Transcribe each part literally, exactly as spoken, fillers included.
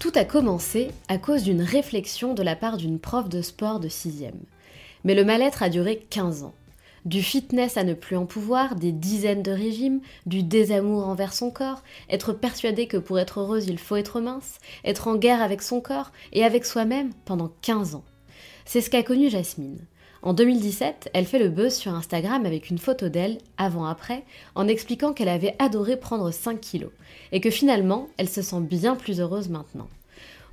Tout a commencé à cause d'une réflexion de la part d'une prof de sport de sixième. Mais le mal-être a duré quinze ans. Du fitness à ne plus en pouvoir, des dizaines de régimes, du désamour envers son corps, être persuadé que pour être heureuse il faut être mince, être en guerre avec son corps et avec soi-même pendant quinze ans. C'est ce qu'a connu Yasmine. En deux mille dix-sept, elle fait le buzz sur Instagram avec une photo d'elle, avant-après, en expliquant qu'elle avait adoré prendre cinq kilos et que finalement, elle se sent bien plus heureuse maintenant.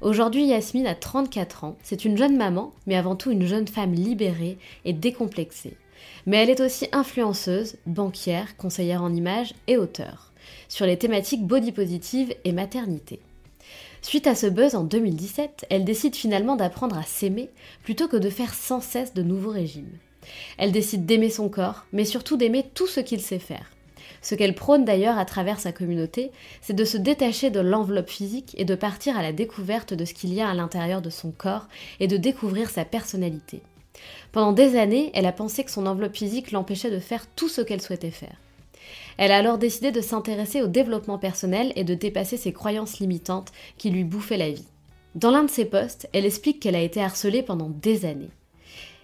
Aujourd'hui, Yasmine a trente-quatre ans, c'est une jeune maman, mais avant tout une jeune femme libérée et décomplexée. Mais elle est aussi influenceuse, banquière, conseillère en images et auteure, sur les thématiques body positive et maternité. Suite à ce buzz en deux mille dix-sept, elle décide finalement d'apprendre à s'aimer plutôt que de faire sans cesse de nouveaux régimes. Elle décide d'aimer son corps, mais surtout d'aimer tout ce qu'il sait faire. Ce qu'elle prône d'ailleurs à travers sa communauté, c'est de se détacher de l'enveloppe physique et de partir à la découverte de ce qu'il y a à l'intérieur de son corps et de découvrir sa personnalité. Pendant des années, elle a pensé que son enveloppe physique l'empêchait de faire tout ce qu'elle souhaitait faire. Elle a alors décidé de s'intéresser au développement personnel et de dépasser ses croyances limitantes qui lui bouffaient la vie. Dans l'un de ses posts, elle explique qu'elle a été harcelée pendant des années.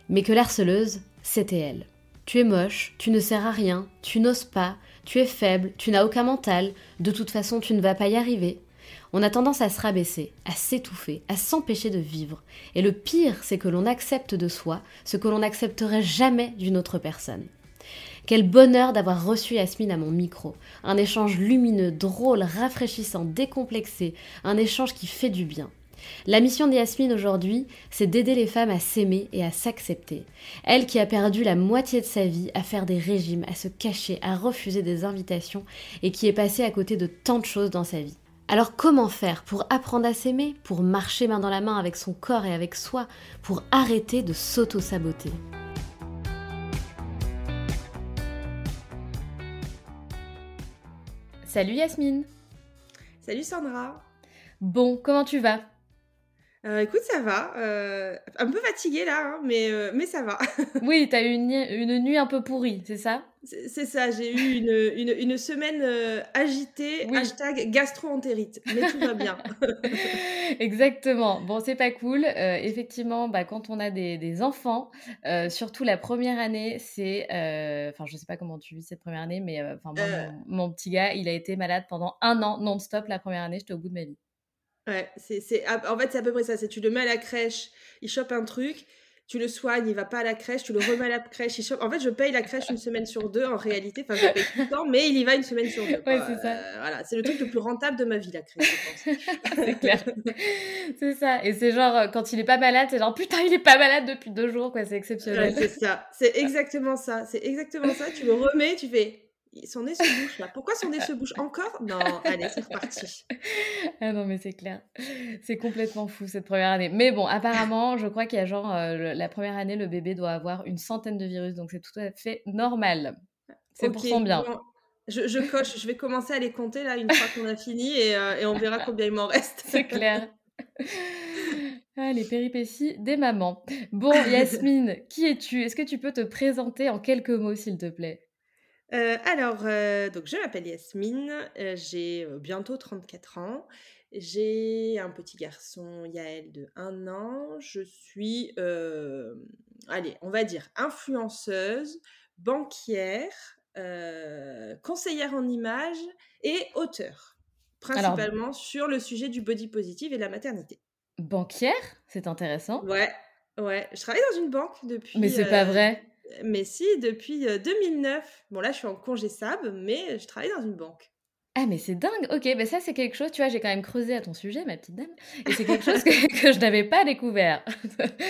Mais que l'harceleuse, c'était elle. Tu es moche, tu ne sers à rien, tu n'oses pas, tu es faible, tu n'as aucun mental, de toute façon tu ne vas pas y arriver. On a tendance à se rabaisser, à s'étouffer, à s'empêcher de vivre. Et le pire, c'est que l'on accepte de soi ce que l'on n'accepterait jamais d'une autre personne. Quel bonheur d'avoir reçu Yasmine à mon micro. Un échange lumineux, drôle, rafraîchissant, décomplexé. Un échange qui fait du bien. La mission de Yasmine aujourd'hui, c'est d'aider les femmes à s'aimer et à s'accepter. Elle qui a perdu la moitié de sa vie à faire des régimes, à se cacher, à refuser des invitations et qui est passée à côté de tant de choses dans sa vie. Alors comment faire pour apprendre à s'aimer, pour marcher main dans la main avec son corps et avec soi, pour arrêter de s'auto-saboter ? Salut Yasmine ! Salut Sandra ! Bon, comment tu vas ? euh, Écoute, ça va. Euh, un peu fatiguée là, hein, mais, euh, mais ça va. Oui, t'as eu une, une nuit un peu pourrie, c'est ça ? C'est ça, j'ai eu une, une, une semaine euh, agitée, oui. Hashtag gastro-entérite, mais tout va bien. Exactement, bon c'est pas cool, euh, effectivement bah, quand on a des, des enfants, euh, surtout la première année, c'est, enfin euh, je sais pas comment tu vis cette première année, mais euh, moi, euh... Mon, mon petit gars il a été malade pendant un an non-stop la première année, j'étais au bout de ma vie. Ouais, c'est, c'est, en fait c'est à peu près ça, c'est tu le mets à la crèche, il chope un truc, tu le soignes, il ne va pas à la crèche, tu le remets à la crèche. Il chope. En fait, je paye la crèche une semaine sur deux, en réalité. Enfin, je paye tout le temps, mais il y va une semaine sur deux. Ouais, quoi. C'est ça. Euh, voilà, c'est le truc le plus rentable de ma vie, la crèche, je pense. C'est clair. C'est ça. Et c'est genre, quand il n'est pas malade, c'est genre, putain, il n'est pas malade depuis deux jours, quoi. C'est exceptionnel. Ouais, c'est ça. C'est exactement ça. C'est exactement ça. Tu le remets, tu fais... Son nez se bouche, là. Pourquoi son nez se bouche encore? Non, allez, c'est reparti. Ah non, mais c'est clair. C'est complètement fou, cette première année. Mais bon, apparemment, je crois qu'il y a genre... Euh, le, la première année, le bébé doit avoir une centaine de virus, donc c'est tout à fait normal. C'est okay, pour son bien. Bon, je, je coche, je vais commencer à les compter, là, une fois qu'on a fini, et, euh, et on verra combien il m'en reste. C'est clair. Ah, les péripéties des mamans. Bon, Yasmine, qui es-tu? Est-ce que tu peux te présenter en quelques mots, s'il te plaît? Euh, alors, euh, donc je m'appelle Yasmine, euh, j'ai euh, bientôt trente-quatre ans, j'ai un petit garçon, Yael, de un an, je suis, euh, allez, on va dire influenceuse, banquière, euh, conseillère en images et auteure, principalement alors, sur le sujet du body positive et de la maternité. Banquière, c'est intéressant. Ouais, ouais, je travaille dans une banque depuis... Mais c'est euh, pas vrai. Mais si, depuis deux mille neuf. Bon, là, je suis en congé sab, mais je travaille dans une banque. Ah, mais c'est dingue. Ok, ben ça, c'est quelque chose... Tu vois, j'ai quand même creusé à ton sujet, ma petite dame. Et c'est quelque chose que, que je n'avais pas découvert.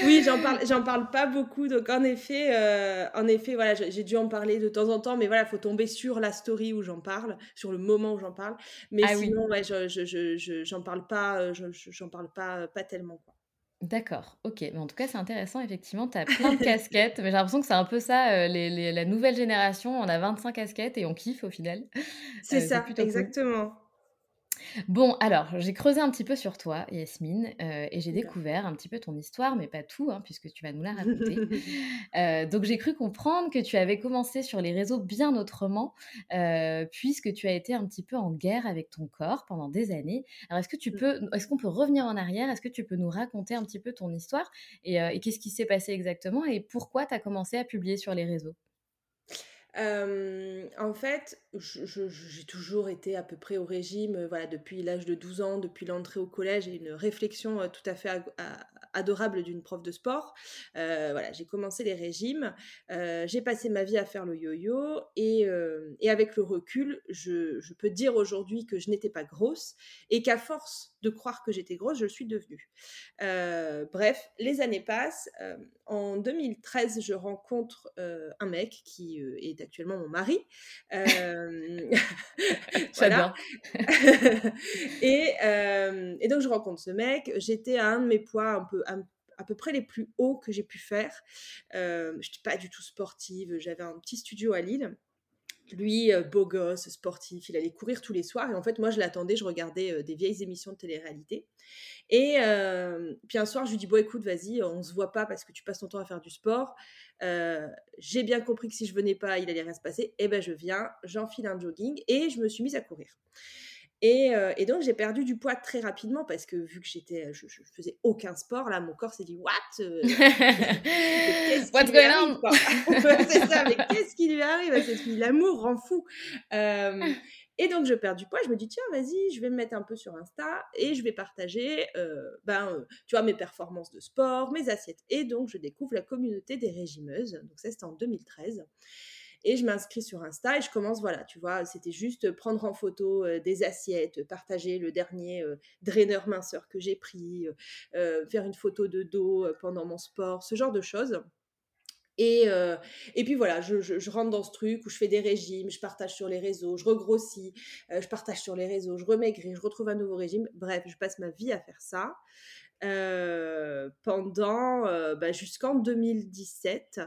Oui, j'en parle, j'en parle pas beaucoup. Donc, en effet, euh, en effet voilà, j'ai dû en parler de temps en temps. Mais voilà, il faut tomber sur la story où j'en parle, sur le moment où j'en parle. Mais ah, sinon, oui. ouais, je, je, je, je, j'en parle pas, je, j'en parle pas, pas tellement, quoi. D'accord, ok. Mais en tout cas, c'est intéressant, effectivement, tu as plein de casquettes, mais j'ai l'impression que c'est un peu ça, euh, les, les, la nouvelle génération, on a vingt-cinq casquettes et on kiffe au final. C'est euh, ça, c'est exactement. Cool. Bon, alors, j'ai creusé un petit peu sur toi, Yasmine, euh, et j'ai découvert un petit peu ton histoire, mais pas tout, hein, puisque tu vas nous la raconter. euh, donc, j'ai cru comprendre que tu avais commencé sur les réseaux bien autrement, euh, puisque tu as été un petit peu en guerre avec ton corps pendant des années. Alors, est-ce que tu peux, est-ce qu'on peut revenir en arrière? Est-ce que tu peux nous raconter un petit peu ton histoire et, euh, et qu'est-ce qui s'est passé exactement et pourquoi tu as commencé à publier sur les réseaux? Euh, en fait, je, je, j'ai toujours été à peu près au régime, voilà, depuis l'âge de douze ans, depuis l'entrée au collège, et une réflexion tout à fait ag- à, adorable d'une prof de sport. Euh, voilà, j'ai commencé les régimes, euh, j'ai passé ma vie à faire le yo-yo, et, euh, et avec le recul, je, je peux dire aujourd'hui que je n'étais pas grosse, et qu'à force de croire que j'étais grosse, je le suis devenue. Euh, bref, les années passent. Euh, en deux mille treize, je rencontre euh, un mec qui euh, est actuellement mon mari. Euh, voilà. et, euh, et donc, je rencontre ce mec. J'étais à un de mes poids un peu... Un, à peu près les plus hauts que j'ai pu faire. Euh, je n'étais pas du tout sportive. J'avais un petit studio à Lille. Lui, beau gosse, sportif, il allait courir tous les soirs. Et en fait, moi, je l'attendais, je regardais euh, des vieilles émissions de télé-réalité. Et euh, puis un soir, je lui dis « Bon, écoute, vas-y, on ne se voit pas parce que tu passes ton temps à faire du sport. Euh, j'ai bien compris que si je ne venais pas, il allait rien se passer. Eh bien, je viens, j'enfile un jogging et je me suis mise à courir. » Et, euh, et donc, j'ai perdu du poids très rapidement parce que vu que j'étais, je, je faisais aucun sport, là, mon corps s'est dit « What ?» Qu'est-ce What's qui lui arrive, quoi. C'est ça, mais qu'est-ce qui lui arrive à cette fille? L'amour rend fou. Euh, et donc, je perds du poids. Je me dis « Tiens, vas-y, je vais me mettre un peu sur Insta et je vais partager euh, ben, euh, tu vois, mes performances de sport, mes assiettes. » Et donc, je découvre la communauté des régimeuses. Donc, ça, c'était en deux mille treize. Et je m'inscris sur Insta et je commence, voilà, tu vois, c'était juste prendre en photo euh, des assiettes, partager le dernier euh, draineur minceur que j'ai pris, euh, faire une photo de dos euh, pendant mon sport, ce genre de choses. Et, euh, et puis voilà, je, je, je rentre dans ce truc où je fais des régimes, je partage sur les réseaux, je regrossis, euh, je partage sur les réseaux, je remaigris, je retrouve un nouveau régime. Bref, je passe ma vie à faire ça euh, pendant euh, bah, jusqu'en deux mille dix-sept.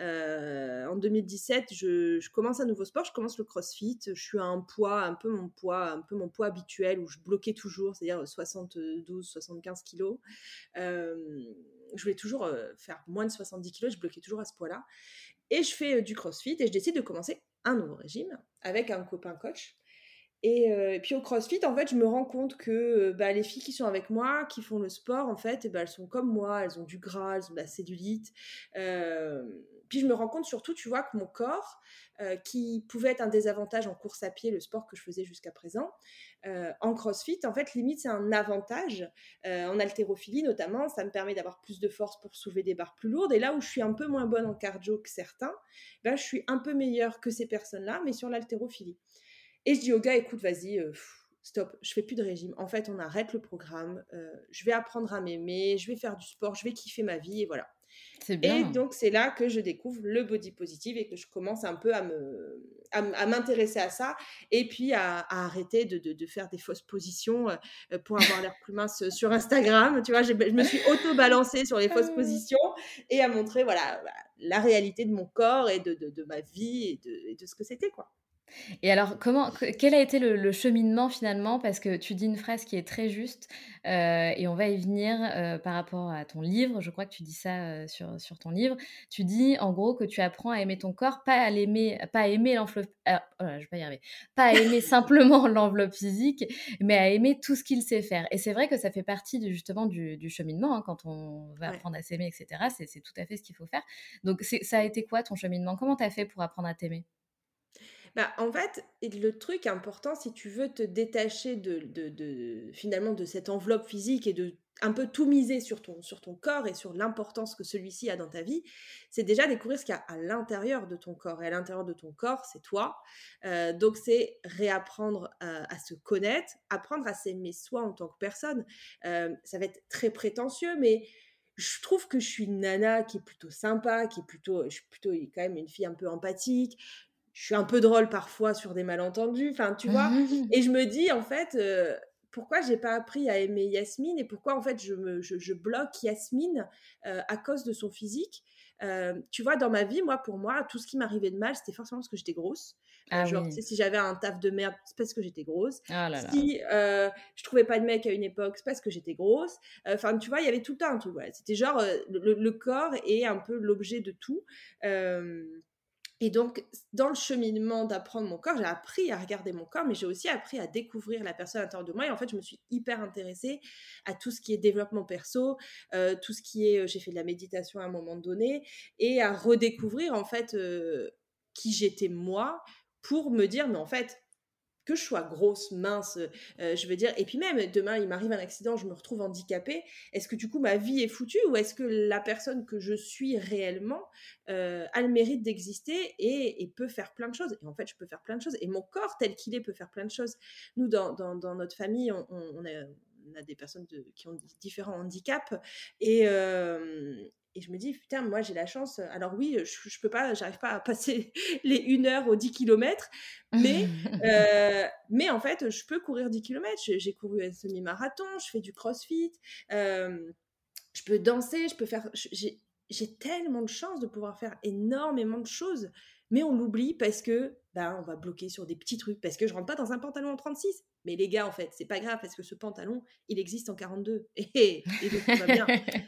Euh, en deux mille dix-sept, je, je commence un nouveau sport, je commence le CrossFit. Je suis à un poids, un peu mon poids, un peu mon poids habituel où je bloquais toujours, c'est-à-dire soixante-douze, soixante-quinze kilos. Euh, je voulais toujours faire moins de soixante-dix kilos, je bloquais toujours à ce poids-là. Et je fais du CrossFit et je décide de commencer un nouveau régime avec un copain coach. Et, euh, et puis au CrossFit, en fait, je me rends compte que bah, les filles qui sont avec moi, qui font le sport, en fait, et bah, elles sont comme moi, elles ont du gras, elles ont de la cellulite. Euh, puis je me rends compte surtout, tu vois, que mon corps, euh, qui pouvait être un désavantage en course à pied, le sport que je faisais jusqu'à présent, euh, en CrossFit, en fait, limite, c'est un avantage. Euh, en haltérophilie, notamment, ça me permet d'avoir plus de force pour soulever des barres plus lourdes. Et là où je suis un peu moins bonne en cardio que certains, bah, je suis un peu meilleure que ces personnes-là, mais sur l'haltérophilie. Et je dis au gars, écoute, vas-y, euh, stop, je fais plus de régime. En fait, on arrête le programme, euh, je vais apprendre à m'aimer, je vais faire du sport, je vais kiffer ma vie, et voilà. C'est bien. Et donc, c'est là que je découvre le body positive et que je commence un peu à, me, à, à m'intéresser à ça et puis à, à arrêter de, de, de faire des fausses positions pour avoir l'air plus mince sur Instagram. Tu vois, je, je me suis auto-balancée sur les fausses positions et à montrer voilà, la réalité de mon corps et de, de, de ma vie et de, et de ce que c'était, quoi. Et alors, comment, quel a été le, le cheminement finalement ? Parce que tu dis une phrase qui est très juste euh, et on va y venir euh, par rapport à ton livre. Je crois que tu dis ça euh, sur, sur ton livre. Tu dis en gros que tu apprends à aimer ton corps, pas à l'aimer, pas à aimer l'enveloppe, euh, oh là, je vais pas y arriver, pas à aimer simplement l'enveloppe physique, mais à aimer tout ce qu'il sait faire. Et c'est vrai que ça fait partie de, justement du, du cheminement hein, quand on va ouais. apprendre à s'aimer, et cetera. C'est, c'est tout à fait ce qu'il faut faire. Donc c'est, ça a été quoi ton cheminement ? Comment t'as fait pour apprendre à t'aimer ? Bah, en fait, le truc important, si tu veux te détacher de, de, de, finalement de cette enveloppe physique et de un peu tout miser sur ton, sur ton corps et sur l'importance que celui-ci a dans ta vie, c'est déjà découvrir ce qu'il y a à l'intérieur de ton corps. Et à l'intérieur de ton corps, c'est toi. Euh, donc, c'est réapprendre euh, à se connaître, apprendre à s'aimer soi en tant que personne. Euh, ça va être très prétentieux, mais... Je trouve que je suis une nana qui est plutôt sympa, qui est plutôt, je suis plutôt quand même une fille un peu empathique. Je suis un peu drôle parfois sur des malentendus, enfin tu vois. Et je me dis en fait, euh, pourquoi j'ai pas appris à aimer Yasmine et pourquoi en fait je, me, je, je bloque Yasmine euh, à cause de son physique. Euh, tu vois, dans ma vie, moi pour moi, tout ce qui m'arrivait de mal, c'était forcément parce que j'étais grosse. Ah Genre, oui. tu sais, si j'avais un taf de merde, c'est parce que j'étais grosse. Ah là là. Si euh, je trouvais pas de mec à une époque, c'est parce que j'étais grosse. Enfin, euh, tu vois, il y avait tout le temps un truc. Voilà. C'était genre euh, le, le corps est un peu l'objet de tout. Euh, et donc, dans le cheminement d'apprendre mon corps, j'ai appris à regarder mon corps, mais j'ai aussi appris à découvrir la personne à l'intérieur de moi. Et en fait, je me suis hyper intéressée à tout ce qui est développement perso, euh, tout ce qui est... Euh, j'ai fait de la méditation à un moment donné et à redécouvrir, en fait, euh, qui j'étais moi, pour me dire, mais en fait, que je sois grosse, mince, euh, je veux dire, et puis même, demain, il m'arrive un accident, je me retrouve handicapée, est-ce que du coup, ma vie est foutue ou est-ce que la personne que je suis réellement euh, a le mérite d'exister et, et peut faire plein de choses ? Et en fait, je peux faire plein de choses, et mon corps, tel qu'il est, peut faire plein de choses. Nous, dans, dans, dans notre famille, on, on, a, on a des personnes de, qui ont différents handicaps, et... Euh, Et je me dis, putain, moi, j'ai la chance. Alors oui, je, je peux pas, j'arrive pas à passer les une heure aux dix kilomètres, mais, euh, mais en fait, je peux courir dix kilomètres. J'ai, j'ai couru un semi-marathon, je fais du crossfit, euh, je peux danser, je peux faire... J'ai, j'ai tellement de chance de pouvoir faire énormément de choses, mais on l'oublie parce que, ben, on va bloquer sur des petits trucs, parce que je rentre pas dans un pantalon en trente-six. Mais les gars, en fait, c'est pas grave parce que ce pantalon, il existe en quarante-deux. Et, et donc, tout va bien.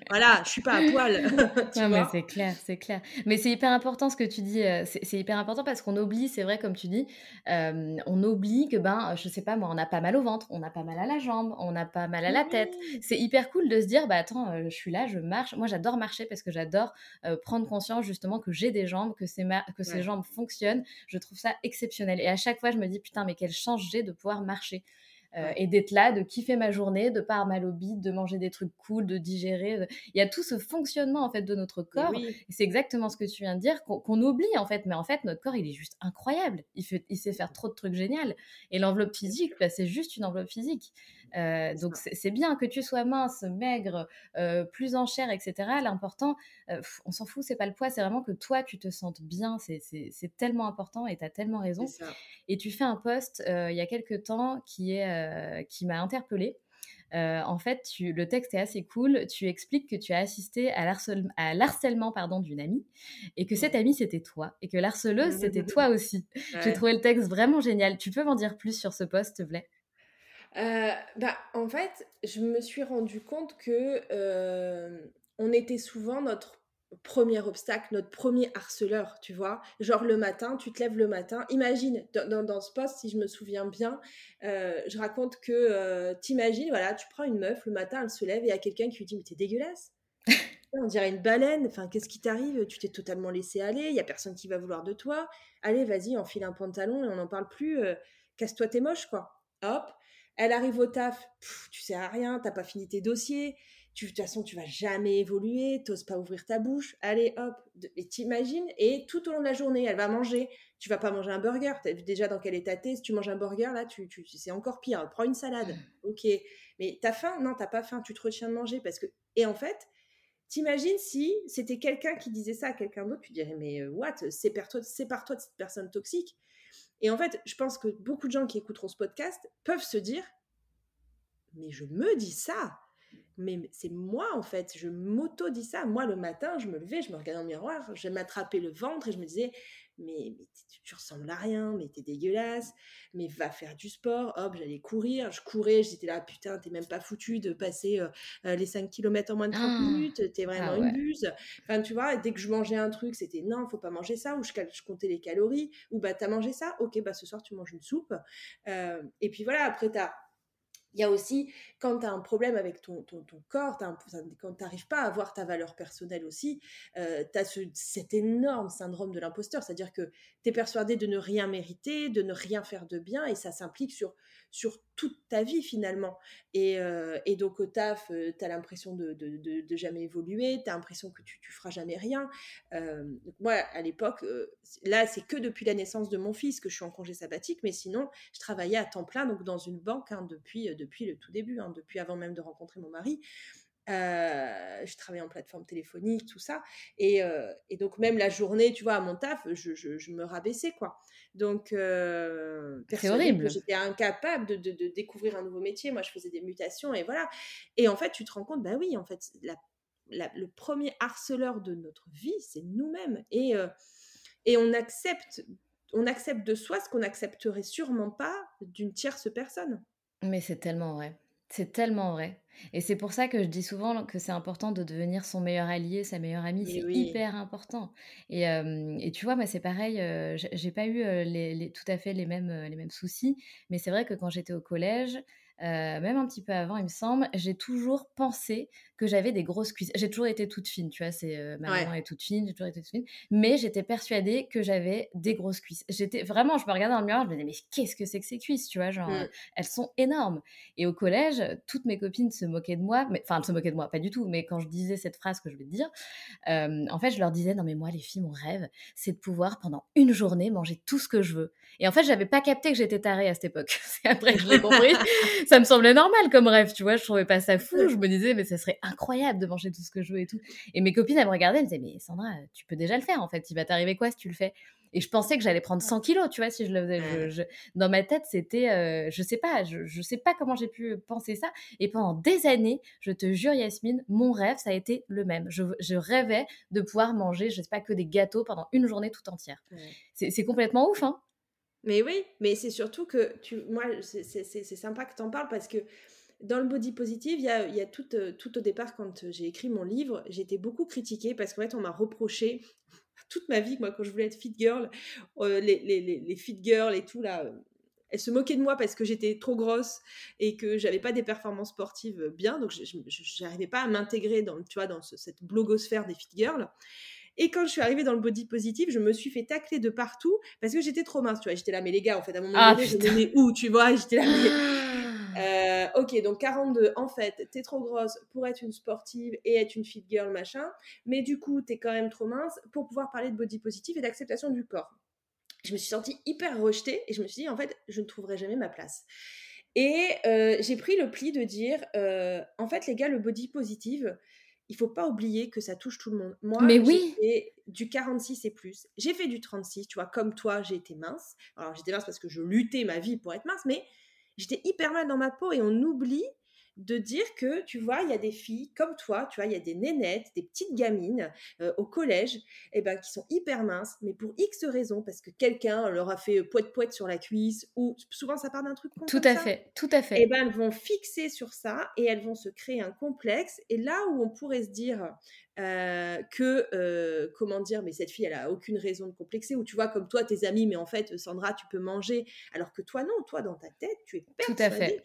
Voilà, je suis pas à poil. tu non, vois mais c'est clair, c'est clair. Mais c'est hyper important ce que tu dis. C'est, c'est hyper important parce qu'on oublie, c'est vrai, comme tu dis, euh, on oublie que, ben, je sais pas, moi, on a pas mal au ventre, on a pas mal à la jambe, on a pas mal à la tête. Mmh. C'est hyper cool de se dire, bah, attends, euh, je suis là, je marche. Moi, j'adore marcher parce que j'adore euh, prendre conscience, justement, que j'ai des jambes, que ces, mar- que ces ouais. jambes fonctionnent. Je trouve ça exceptionnel. Et à chaque fois, je me dis, putain, mais quelle chance j'ai de pouvoir marcher. Euh, et d'être là, de kiffer ma journée, de pas avoir mal au bide, de manger des trucs cool, de digérer. De... Il y a tout ce fonctionnement en fait de notre corps. Oui. Et c'est exactement ce que tu viens de dire qu'on, qu'on oublie en fait. Mais en fait, notre corps, il est juste incroyable. Il, fait, il sait faire trop de trucs géniaux. Et l'enveloppe physique, bah, c'est juste une enveloppe physique. Euh, donc c'est, c'est bien que tu sois mince, maigre, euh, plus en chair, et cetera. L'important, euh, on s'en fout, c'est pas le poids. C'est vraiment que toi, tu te sentes bien. C'est, c'est, c'est tellement important et t'as tellement raison. Et tu fais un post euh, il y a quelques temps qui est euh, qui m'a interpellée. Euh, en fait, tu, le texte est assez cool. Tu expliques que tu as assisté à, l'harcèle, à l'harcèlement pardon, d'une amie et que cette amie, c'était toi et que l'harceleuse, c'était toi aussi. Ouais. J'ai trouvé le texte vraiment génial. Tu peux m'en dire plus sur ce post, s'il te plaît ? euh, bah, En fait, je me suis rendu compte que euh, on était souvent notre premier obstacle, notre premier harceleur, tu vois, genre le matin, tu te lèves le matin, imagine, dans, dans, dans ce post, si je me souviens bien, euh, je raconte que, euh, t'imagines, voilà, tu prends une meuf, le matin, elle se lève et il y a quelqu'un qui lui dit, mais t'es dégueulasse, on dirait une baleine, enfin, qu'est-ce qui t'arrive, tu t'es totalement laissé aller, il y a personne qui va vouloir de toi, allez, vas-y, enfile un pantalon et on n'en parle plus, euh, casse-toi, t'es moche, quoi, hop, elle arrive au taf, pff, tu sais à rien, t'as pas fini tes dossiers, de toute façon, tu vas jamais évoluer, t'oses pas ouvrir ta bouche, allez hop, et t'imagines, et tout au long de la journée, elle va manger, tu vas pas manger un burger, t'as vu déjà dans quel état t'es, si tu manges un burger, là, tu, tu, c'est encore pire, prends une salade, ok, mais t'as faim ? Non, t'as pas faim, tu te retiens de manger, parce que, et en fait, T'imagines si c'était quelqu'un qui disait ça à quelqu'un d'autre, tu dirais mais what, sépare-toi, sépare-toi de cette personne toxique. Et en fait, je pense que beaucoup de gens qui écouteront ce podcast peuvent se dire mais je me dis ça, mais c'est moi en fait, je m'auto-dis ça. Moi le matin, je me levais, je me regardais dans le miroir, je m'attrapais le ventre et je me disais mais, mais tu ressembles à rien, mais t'es dégueulasse, mais va faire du sport. Hop, j'allais courir, je courais, j'étais là, putain, t'es même pas foutu de passer euh, les cinq kilomètres en moins de trente minutes, t'es vraiment ah ouais. une buse. Enfin, tu vois, dès que je mangeais un truc, c'était non, faut pas manger ça, ou je, je comptais les calories, ou bah t'as mangé ça, ok, bah ce soir tu manges une soupe. Euh, et puis voilà, après t'as. Il y a aussi, quand tu as un problème avec ton, ton, ton corps, t'as un, quand tu n'arrives pas à avoir ta valeur personnelle aussi, euh, tu as ce, cet énorme syndrome de l'imposteur, c'est-à-dire que tu es persuadé de ne rien mériter, de ne rien faire de bien, et ça s'implique sur, sur toute ta vie finalement. Et, euh, et donc au taf, euh, tu as l'impression de, de, de, de jamais évoluer, tu as l'impression que tu ne feras jamais rien. Euh, donc moi, à l'époque, euh, là, c'est que depuis la naissance de mon fils que je suis en congé sabbatique, mais sinon, je travaillais à temps plein, donc dans une banque, hein, depuis... Euh, depuis le tout début, hein, depuis avant même de rencontrer mon mari, euh, je travaillais en plateforme téléphonique, tout ça, et, euh, et donc même la journée, tu vois, à mon taf, je, je, je me rabaissais, quoi. Donc, euh, c'est horrible. J'étais incapable de, de, de découvrir un nouveau métier, moi je faisais des mutations, et voilà. Et en fait, tu te rends compte, bah oui, en fait, la, la, le premier harceleur de notre vie, c'est nous-mêmes, et, euh, et on accepte, on accepte de soi ce qu'on n'accepterait sûrement pas d'une tierce personne. Mais c'est tellement vrai, c'est tellement vrai. Et c'est pour ça que je dis souvent que c'est important de devenir son meilleur allié, sa meilleure amie, c'est oui. hyper important. Et, euh, et tu vois, moi c'est pareil, euh, j'ai pas eu les, les, tout à fait les mêmes, les mêmes soucis, mais c'est vrai que quand j'étais au collège, Euh, même un petit peu avant, il me semble, j'ai toujours pensé que j'avais des grosses cuisses. J'ai toujours été toute fine, tu vois, c'est, euh, ma maman ouais. est toute fine, j'ai toujours été toute fine, mais j'étais persuadée que j'avais des grosses cuisses. J'étais, vraiment, je me regardais dans le miroir, je me disais, mais qu'est-ce que c'est que ces cuisses, tu vois, genre, mm. elles sont énormes. Et au collège, toutes mes copines se moquaient de moi, mais, enfin, elles se moquaient de moi, pas du tout, mais quand je disais cette phrase que je vais te dire, euh, en fait, je leur disais, non mais moi, les filles, mon rêve, c'est de pouvoir, pendant une journée, manger tout ce que je veux. Et en fait, j'avais pas capté que j'étais tarée à cette époque. C'est après que je l'ai compris. Ça me semblait normal comme rêve, tu vois, je trouvais pas ça fou, je me disais mais ça serait incroyable de manger tout ce que je veux et tout. Et mes copines, elles me regardaient, elles me disaient mais Sandra, tu peux déjà le faire en fait, il va t'arriver quoi si tu le fais? Et je pensais que j'allais prendre cent kilos, tu vois, si je le faisais. Je, je, dans ma tête, c'était, euh, je sais pas, je, je sais pas comment j'ai pu penser ça. Et pendant des années, je te jure, Yasmine, mon rêve, ça a été le même. Je, je rêvais de pouvoir manger, je sais pas, que des gâteaux pendant une journée toute entière. Ouais. C'est, c'est complètement ouf, hein. Mais oui, mais c'est surtout que, tu, moi, c'est, c'est, c'est sympa que t'en parles parce que dans le body positive, il y a, y a tout, euh, tout au départ, quand j'ai écrit mon livre, j'étais beaucoup critiquée parce qu'en fait, on m'a reproché toute ma vie, moi, quand je voulais être fit girl, euh, les, les, les, les fit girls et tout, là, euh, elles se moquaient de moi parce que j'étais trop grosse et que j'avais pas des performances sportives bien, donc je, je, j'arrivais pas à m'intégrer dans, tu vois, dans ce, cette blogosphère des fit girls. Et quand je suis arrivée dans le body positive, je me suis fait tacler de partout parce que j'étais trop mince, tu vois. J'étais là, mais les gars, en fait, à un moment ah, donné, putain. je me disais, où, tu vois, j'étais là, mais... euh, ok, donc quarante-deux, en fait, t'es trop grosse pour être une sportive et être une fit girl, machin, mais du coup, t'es quand même trop mince pour pouvoir parler de body positive et d'acceptation du corps. Je me suis sentie hyper rejetée et je me suis dit, en fait, je ne trouverai jamais ma place. Et euh, j'ai pris le pli de dire, euh, en fait, les gars, le body positive, il ne faut pas oublier que ça touche tout le monde. Moi, mais oui. j'ai fait du quarante-six et plus. J'ai fait du trente-six, tu vois, comme toi, j'ai été mince. Alors, j'étais mince parce que je luttais ma vie pour être mince, mais j'étais hyper mal dans ma peau. Et on oublie de dire que, tu vois, il y a des filles comme toi, tu vois, il y a des nénettes, des petites gamines euh, au collège, eh ben, qui sont hyper minces, mais pour X raisons, parce que quelqu'un leur a fait poète-poète sur la cuisse, ou souvent ça part d'un truc con, tout à fait, tout à fait. Eh ben, elles vont fixer sur ça, et elles vont se créer un complexe, et là où on pourrait se dire... Euh, que, euh, comment dire, mais cette fille, elle a aucune raison de complexer, ou tu vois, comme toi, tes amis, mais en fait, Sandra, tu peux manger, alors que toi, non, toi, dans ta tête, tu es persuadée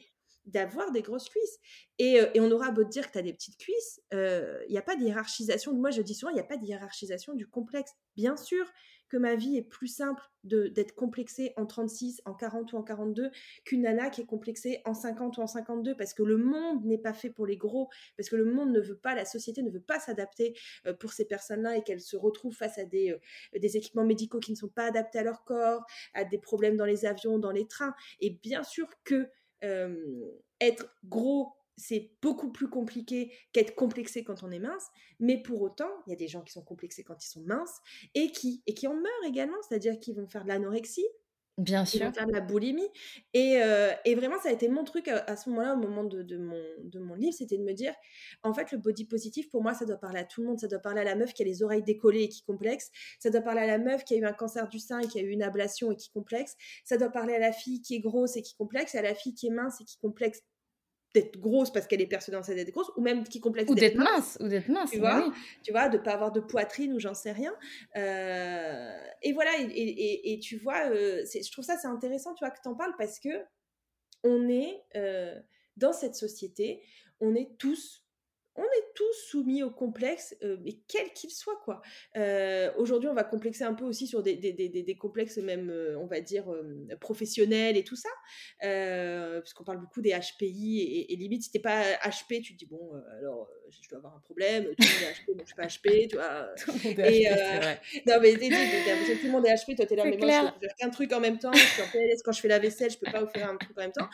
d'avoir des grosses cuisses. Et, et on aura beau te dire que tu as des petites cuisses, il euh, n'y a pas de hiérarchisation, moi, je dis souvent, il n'y a pas de hiérarchisation du complexe. Bien sûr que ma vie est plus simple de, d'être complexée en trente-six, en quarante ou en quarante-deux qu'une nana qui est complexée en cinquante ou en cinquante-deux parce que le monde n'est pas fait pour les gros, parce que le monde ne veut pas, la société ne veut pas s'adapter euh, pour ces personnes-là et qu'elles se retrouvent face à des, euh, des équipements médicaux qui ne sont pas adaptés à leur corps, à des problèmes dans les avions, dans les trains. Et bien sûr que euh, être gros, c'est beaucoup plus compliqué qu'être complexé quand on est mince, mais pour autant, il y a des gens qui sont complexés quand ils sont minces et qui, et qui en meurent également, c'est-à-dire qu'ils vont faire de l'anorexie, bien sûr, ils vont faire de la boulimie. Et, euh, et vraiment, ça a été mon truc à, à ce moment-là, au moment de, de, mon, de mon livre, c'était de me dire, en fait, le body positif, pour moi, ça doit parler à tout le monde. Ça doit parler à la meuf qui a les oreilles décollées et qui complexe. Ça doit parler à la meuf qui a eu un cancer du sein et qui a eu une ablation et qui complexe. Ça doit parler à la fille qui est grosse et qui complexe, et à la fille qui est mince et qui complexe d'être grosse parce qu'elle est persuadée en ça d'être grosse, ou même qui complexe ou d'être, d'être mince, mince ou d'être mince, tu vois, oui. tu vois, de pas avoir de poitrine ou j'en sais rien, euh, et voilà, et, et, et tu vois, euh, c'est, je trouve ça c'est intéressant, tu vois, que t'en parles, parce que on est euh, dans cette société, on est tous on est tous soumis au complexe, euh, mais quel qu'il soit, quoi. Euh, aujourd'hui, on va complexer un peu aussi sur des, des, des, des complexes même, euh, on va dire, euh, professionnels et tout ça, euh, parce qu'on parle beaucoup des H P I, et, et limite, si t'es pas H P, tu te dis, bon, euh, alors, euh, je dois avoir un problème, tout le monde est H P, donc je suis pas H P, tu vois. Tout le monde est et, H P, euh, c'est vrai. Non, mais t'es, t'es, t'es, t'es, tout le monde est H P, toi, t'es là, c'est mais clair. Moi, je peux faire qu'un truc en même temps, je suis en P L S quand je fais la vaisselle, je peux pas vous faire un truc en même temps.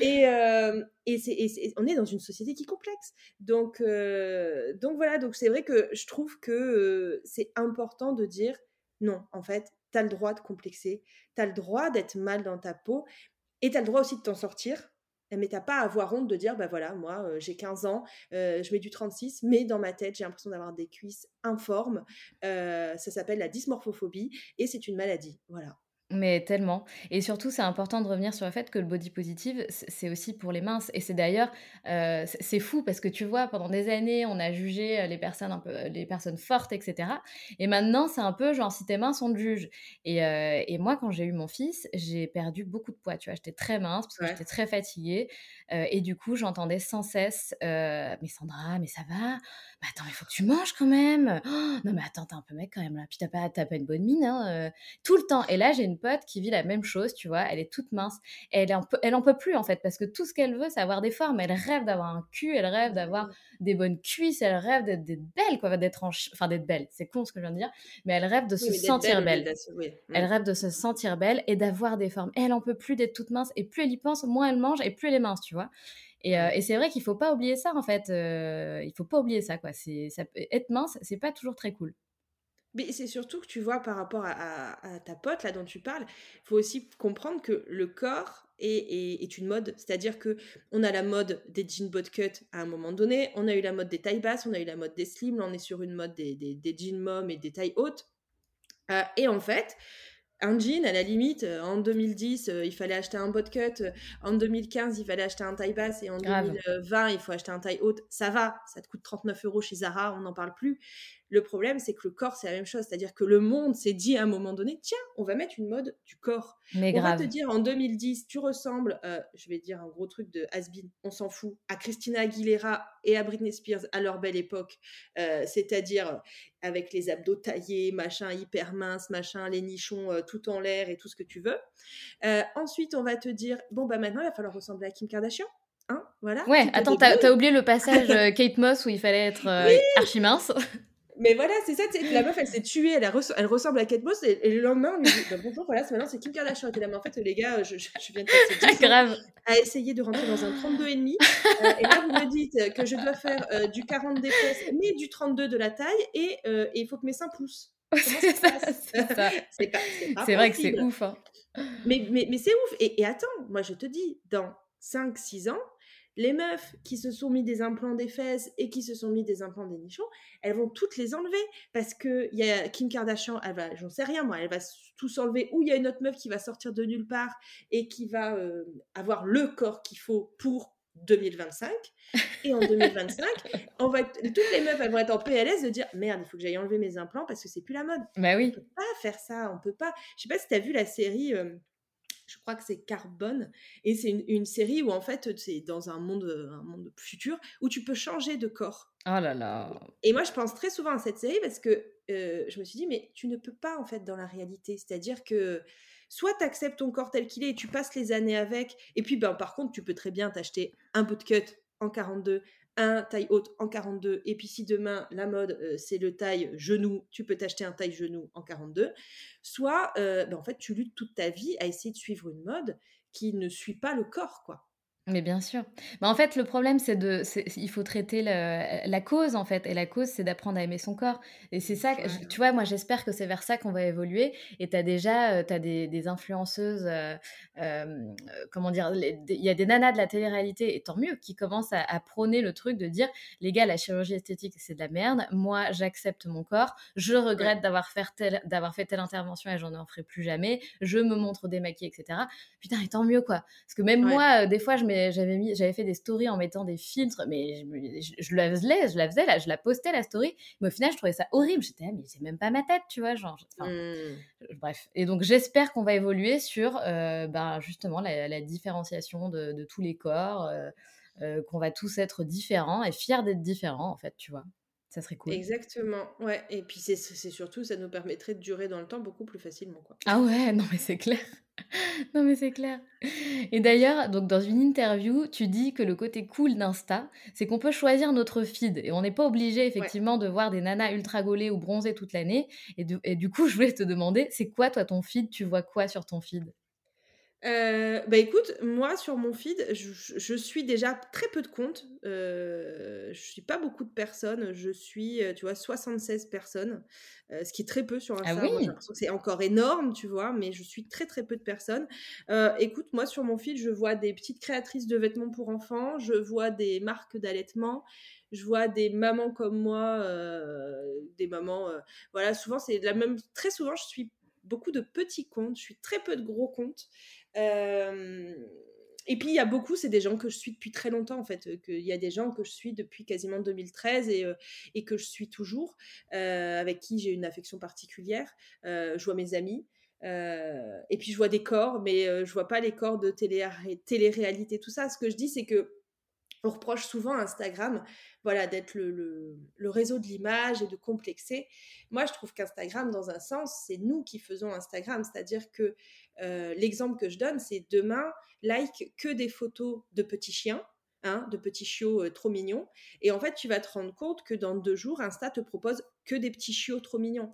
Et, euh, et, c'est, et c'est, on est dans une société qui complexe, donc, Euh, donc voilà, donc c'est vrai que je trouve que euh, c'est important de dire non, en fait, t'as le droit de complexer, t'as le droit d'être mal dans ta peau, et t'as le droit aussi de t'en sortir, mais t'as pas à avoir honte de dire, bah voilà, moi euh, j'ai quinze ans, euh, je mets du trente-six, mais dans ma tête j'ai l'impression d'avoir des cuisses informes, euh, ça s'appelle la dysmorphophobie, et c'est une maladie, voilà. Mais tellement. Et surtout, c'est important de revenir sur le fait que le body positive, c'est aussi pour les minces. Et c'est d'ailleurs, euh, c'est fou parce que tu vois, pendant des années, on a jugé les personnes un peu, les personnes fortes, et cetera. Et maintenant, c'est un peu genre, si t'es mince, on te juge. Et, euh, et moi, quand j'ai eu mon fils, j'ai perdu beaucoup de poids. Tu vois, j'étais très mince parce que ouais. j'étais très fatiguée. Euh, et du coup, j'entendais sans cesse, euh, mais Sandra, mais ça va ? Bah attends, il faut que tu manges quand même. Oh, non, mais attends, t'es un peu mec quand même là. Puis t'as pas, t'as pas une bonne mine, hein, euh, tout le temps. Et là, j'ai une pote qui vit la même chose, tu vois, elle est toute mince, elle, est en, elle en peut plus en fait, parce que tout ce qu'elle veut, c'est avoir des formes, elle rêve d'avoir un cul, elle rêve d'avoir des bonnes cuisses, elle rêve d'être, d'être belle, quoi, d'être en, enfin d'être belle, c'est con ce que je viens de dire, mais elle rêve de oui, se sentir belle, belle. Oui. Elle rêve de se sentir belle et d'avoir des formes, elle en peut plus d'être toute mince, et plus elle y pense, moins elle mange, et plus elle est mince, tu vois. Et, euh, et c'est vrai qu'il faut pas oublier ça en fait, euh, il faut pas oublier ça, quoi. C'est, ça, être mince, c'est pas toujours très cool. Mais c'est surtout que tu vois, par rapport à, à, à ta pote là dont tu parles, il faut aussi comprendre que le corps est, est, est une mode. C'est-à-dire qu'on a la mode des jeans boot cut à un moment donné, on a eu la mode des tailles basses, on a eu la mode des slims, là on est sur une mode des, des, des jeans mom et des tailles hautes. Euh, et en fait... un jean, à la limite, en deux mille dix, euh, il fallait acheter un boot cut. En deux mille quinze, il fallait acheter un taille basse. Et en Grave. deux mille vingt, il faut acheter un taille haute. Ça va, ça te coûte trente-neuf euros chez Zara, on n'en parle plus. Le problème, c'est que le corps, c'est la même chose. C'est-à-dire que le monde s'est dit à un moment donné, tiens, on va mettre une mode du corps. Mais on grave. va te dire, en deux mille dix, tu ressembles, euh, je vais dire un gros truc de has-been, on s'en fout, à Christina Aguilera et à Britney Spears à leur belle époque. Euh, c'est-à-dire avec les abdos taillés, machin, hyper mince, machin, les nichons euh, tout en l'air et tout ce que tu veux. Euh, ensuite, on va te dire, bon, bah maintenant, il va falloir ressembler à Kim Kardashian. Hein, voilà. Ouais, attends, t'as, t'as oublié le passage euh, Kate Moss où il fallait être euh, oui archi mince. Mais voilà, c'est ça, la meuf, elle s'est tuée, elle, res- elle ressemble à Kate Moss, et, et le lendemain, on lui dit, bah, bonjour, voilà, maintenant c'est Kim Kardashian. Et là, mais en fait, les gars, je, je, je viens de passer dix ans à essayer de rentrer dans un trente-deux virgule cinq, euh, et là, vous me dites que je dois faire euh, du quarante des fesses, mais du trente-deux de la taille, et il euh, faut que mes seins poussent. C'est ça, c'est ça. C'est pas, c'est pas c'est vrai que c'est ouf. Hein. Mais, mais, mais c'est ouf. Et, et attends, moi, je te dis, dans cinq six ans, les meufs qui se sont mis des implants des fesses et qui se sont mis des implants des nichons, elles vont toutes les enlever parce que il y a Kim Kardashian, elle va, j'en sais rien moi, elle va tout s'enlever, ou il y a une autre meuf qui va sortir de nulle part et qui va euh, avoir le corps qu'il faut pour deux mille vingt-cinq. Et en deux mille vingt-cinq, on va être, toutes les meufs elles vont être en P L S de dire merde, il faut que j'aille enlever mes implants parce que c'est plus la mode. Bah oui. On peut pas faire ça, on peut pas. Je sais pas si t'as vu la série. Euh, Je crois que c'est Carbone, et c'est une, une série où en fait c'est dans un monde, un monde futur où tu peux changer de corps. Oh là là. Et moi je pense très souvent à cette série parce que euh, je me suis dit mais tu ne peux pas en fait dans la réalité, c'est-à-dire que soit tu acceptes ton corps tel qu'il est et tu passes les années avec, et puis ben par contre tu peux très bien t'acheter un boot cut en quarante-deux, un taille haute en quarante-deux, et puis si demain la mode euh, c'est le taille genou, tu peux t'acheter un taille genou en quarante-deux, soit euh, ben en fait tu luttes toute ta vie à essayer de suivre une mode qui ne suit pas le corps, quoi. Mais bien sûr. Bah, en fait, le problème, c'est de, c'est- il faut traiter la, la cause, en fait. Et la cause, c'est d'apprendre à aimer son corps. Et c'est ça, que- Ouais. tu vois, moi, j'espère que c'est vers ça qu'on va évoluer. Et tu as déjà euh, t'as des, des influenceuses, euh, euh, euh, comment dire, les- des- il y a des nanas de la télé-réalité, et tant mieux, qui commencent à, à prôner le truc de dire, les gars, la chirurgie esthétique, c'est de la merde. Moi, j'accepte mon corps. Je Ouais. regrette d'avoir fait telle, d'avoir fait telle intervention et j'en en ferai plus jamais. Je me montre démaquillée, et cetera. Putain, et tant mieux, quoi. Parce que même Ouais. moi, euh, des fois, je mets- j'avais mis, j'avais fait des stories en mettant des filtres, mais je, me- je- je la faisais, je la faisais, là, je la postais la story. Mais au final, je trouvais ça horrible. J'étais, ah, mais c'est même pas ma tête, tu vois, genre. je- Enfin, Hmm. euh, bref. Et donc, j'espère qu'on va évoluer sur, euh, ben, justement, la, la différenciation de, de tous les corps, euh, euh, qu'on va tous être différents et fiers d'être différents, en fait, tu vois. Ça serait cool. Exactement, ouais. Et puis c'est c'est surtout, ça nous permettrait de durer dans le temps beaucoup plus facilement, quoi. Ah ouais, non mais c'est clair. Non mais c'est clair. Et d'ailleurs, donc dans une interview, tu dis que le côté cool d'Insta, c'est qu'on peut choisir notre feed et on n'est pas obligé Ouais. effectivement de voir des nanas ultra gaulées ou bronzées toute l'année. Et, du- et du coup, je voulais te demander, c'est quoi toi ton feed? Tu vois quoi sur ton feed? Euh, bah écoute, moi sur mon feed, je, je- je suis déjà très peu de comptes. Euh, je suis pas beaucoup de personnes. Je suis, euh, tu vois, soixante-seize personnes, euh, ce qui est très peu sur Ah Insta. Moi, j'ai oui. l'impression que c'est encore énorme, tu vois, mais je suis très très peu de personnes. Euh, écoute, moi sur mon feed, je vois des petites créatrices de vêtements pour enfants, je vois des marques d'allaitement, je vois des mamans comme moi, euh, des mamans. Euh, voilà, souvent c'est de la même. Très souvent, je suis beaucoup de petits comptes, je suis très peu de gros comptes. Euh, Et puis il y a beaucoup, c'est des gens que je suis depuis très longtemps en fait. euh, que- Il y a des gens que je suis depuis quasiment deux mille treize et, euh, et que je suis toujours, euh, avec qui j'ai une affection particulière. Euh, je vois mes amis. Euh, et puis je vois des corps, mais euh, je vois pas les corps de télé- télé-réalité, tout ça. Ce que je dis, c'est que on reproche souvent à Instagram, voilà, d'être le, le- le réseau de l'image et de complexer. Moi, je trouve qu'Instagram, dans un sens, c'est nous qui faisons Instagram. C'est-à-dire que euh, l'exemple que je donne, c'est demain, like que des photos de petits chiens, hein, de petits chiots euh, trop mignons. Et en fait, tu vas te rendre compte que dans deux jours, Insta te propose que des petits chiots trop mignons.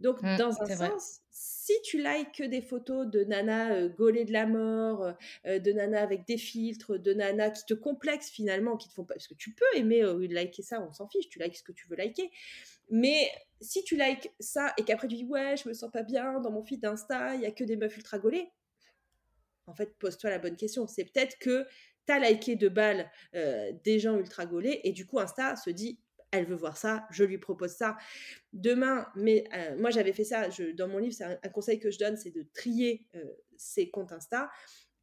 Donc, Mm, dans un c'est vrai. sens, si tu likes que des photos de nana euh, gaulées de la mort, euh, euh, de nana avec des filtres, de nana qui te complexent finalement, qui te font pas. Parce que tu peux aimer euh, liker ça, on s'en fiche, tu likes ce que tu veux liker. Mais si tu likes ça et qu'après tu dis, ouais, je me sens pas bien dans mon feed d'Insta, il y a que des meufs ultra gaulées, en fait, pose-toi la bonne question. C'est peut-être que tu as liké de balles euh, des gens ultra gaulés et du coup, Insta se dit, elle veut voir ça, je lui propose ça. Demain, mais euh, moi j'avais fait ça, je- dans mon livre, c'est un, un conseil que je donne, c'est de trier euh, ses comptes Insta.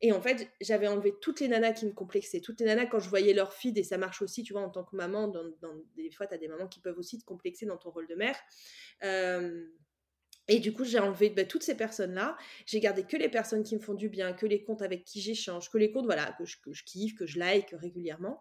Et en fait, j'avais enlevé toutes les nanas qui me complexaient, toutes les nanas quand je voyais leur feed, et ça marche aussi, tu vois, en tant que maman, dans, dans- des fois, tu as des mamans qui peuvent aussi te complexer dans ton rôle de mère. Euh, Et du coup, j'ai enlevé bah, toutes ces personnes-là. J'ai gardé que les personnes qui me font du bien, que les comptes avec qui j'échange, que les comptes voilà, que, je, que je kiffe, que je like régulièrement.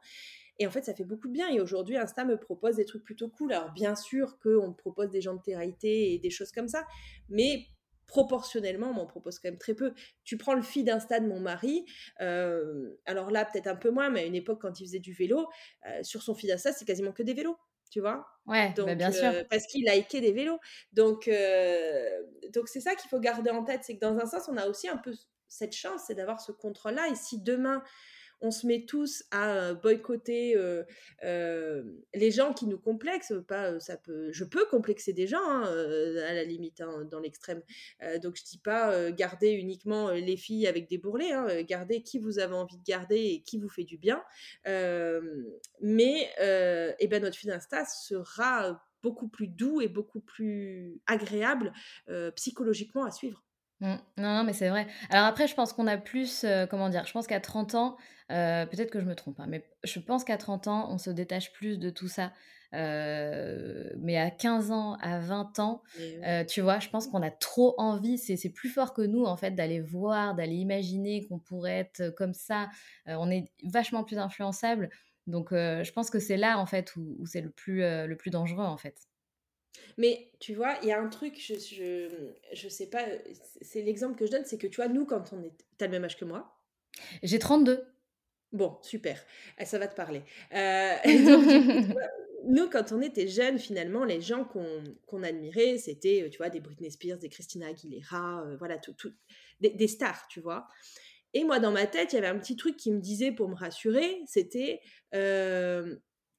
Et en fait, ça fait beaucoup de bien. Et aujourd'hui, Insta me propose des trucs plutôt cool. Alors, bien sûr qu'on me propose des gens de télé et des choses comme ça, mais proportionnellement, on m'en propose quand même très peu. Tu prends le feed Insta de mon mari, euh, alors là, peut-être un peu moins, mais à une époque, quand il faisait du vélo, euh, sur son feed Insta, c'est quasiment que des vélos, tu vois. Ouais, bah Donc, bien sûr. euh, parce qu'il likait des vélos. Donc, euh, donc c'est ça qu'il faut garder en tête, c'est que dans un sens, on a aussi un peu cette chance, c'est d'avoir ce contrôle-là. Et si demain, on se met tous à euh, boycotter euh, euh, les gens qui nous complexent. Pas, euh, ça peut, je peux complexer des gens hein, euh, à la limite, hein, dans l'extrême. Euh, donc je dis pas euh, garder uniquement euh, les filles avec des bourrelets. Hein, euh, gardez qui vous avez envie de garder et qui vous fait du bien. Euh, Mais euh, eh ben notre feed Insta sera euh, beaucoup plus doux et beaucoup plus agréable euh, psychologiquement à suivre. Mm. Non, non, mais c'est vrai. Alors après, je pense qu'on a plus, euh, comment dire, je pense qu'à trente ans, euh, peut-être que je me trompe, hein, mais je pense qu'à trente ans, on se détache plus de tout ça. Euh, mais à quinze ans, à vingt ans, Mais oui. euh, tu vois, je pense qu'on a trop envie, c'est c'est plus fort que nous, en fait, d'aller voir, d'aller imaginer qu'on pourrait être comme ça. Euh, on est vachement plus influençable. Donc, euh, je pense que c'est là, en fait, où, où c'est le, plus, euh, le plus dangereux, en fait. Mais tu vois, il y a un truc, je, je, je sais pas, euh, c'est c'est l'exemple que je donne, c'est que tu vois, nous, quand on est. T'as le même âge que moi? J'ai trente-deux. Bon, super, euh, ça va te parler. Euh, et donc, du coup, tu vois, nous, quand on était jeunes, finalement, les gens qu'on qu'on admirait, c'était, euh, tu vois, des Britney Spears, des Christina Aguilera, euh, voilà, tout, tout- des, des stars, tu vois. Et moi, dans ma tête, il y avait un petit truc qui me disait, pour me rassurer, c'était euh,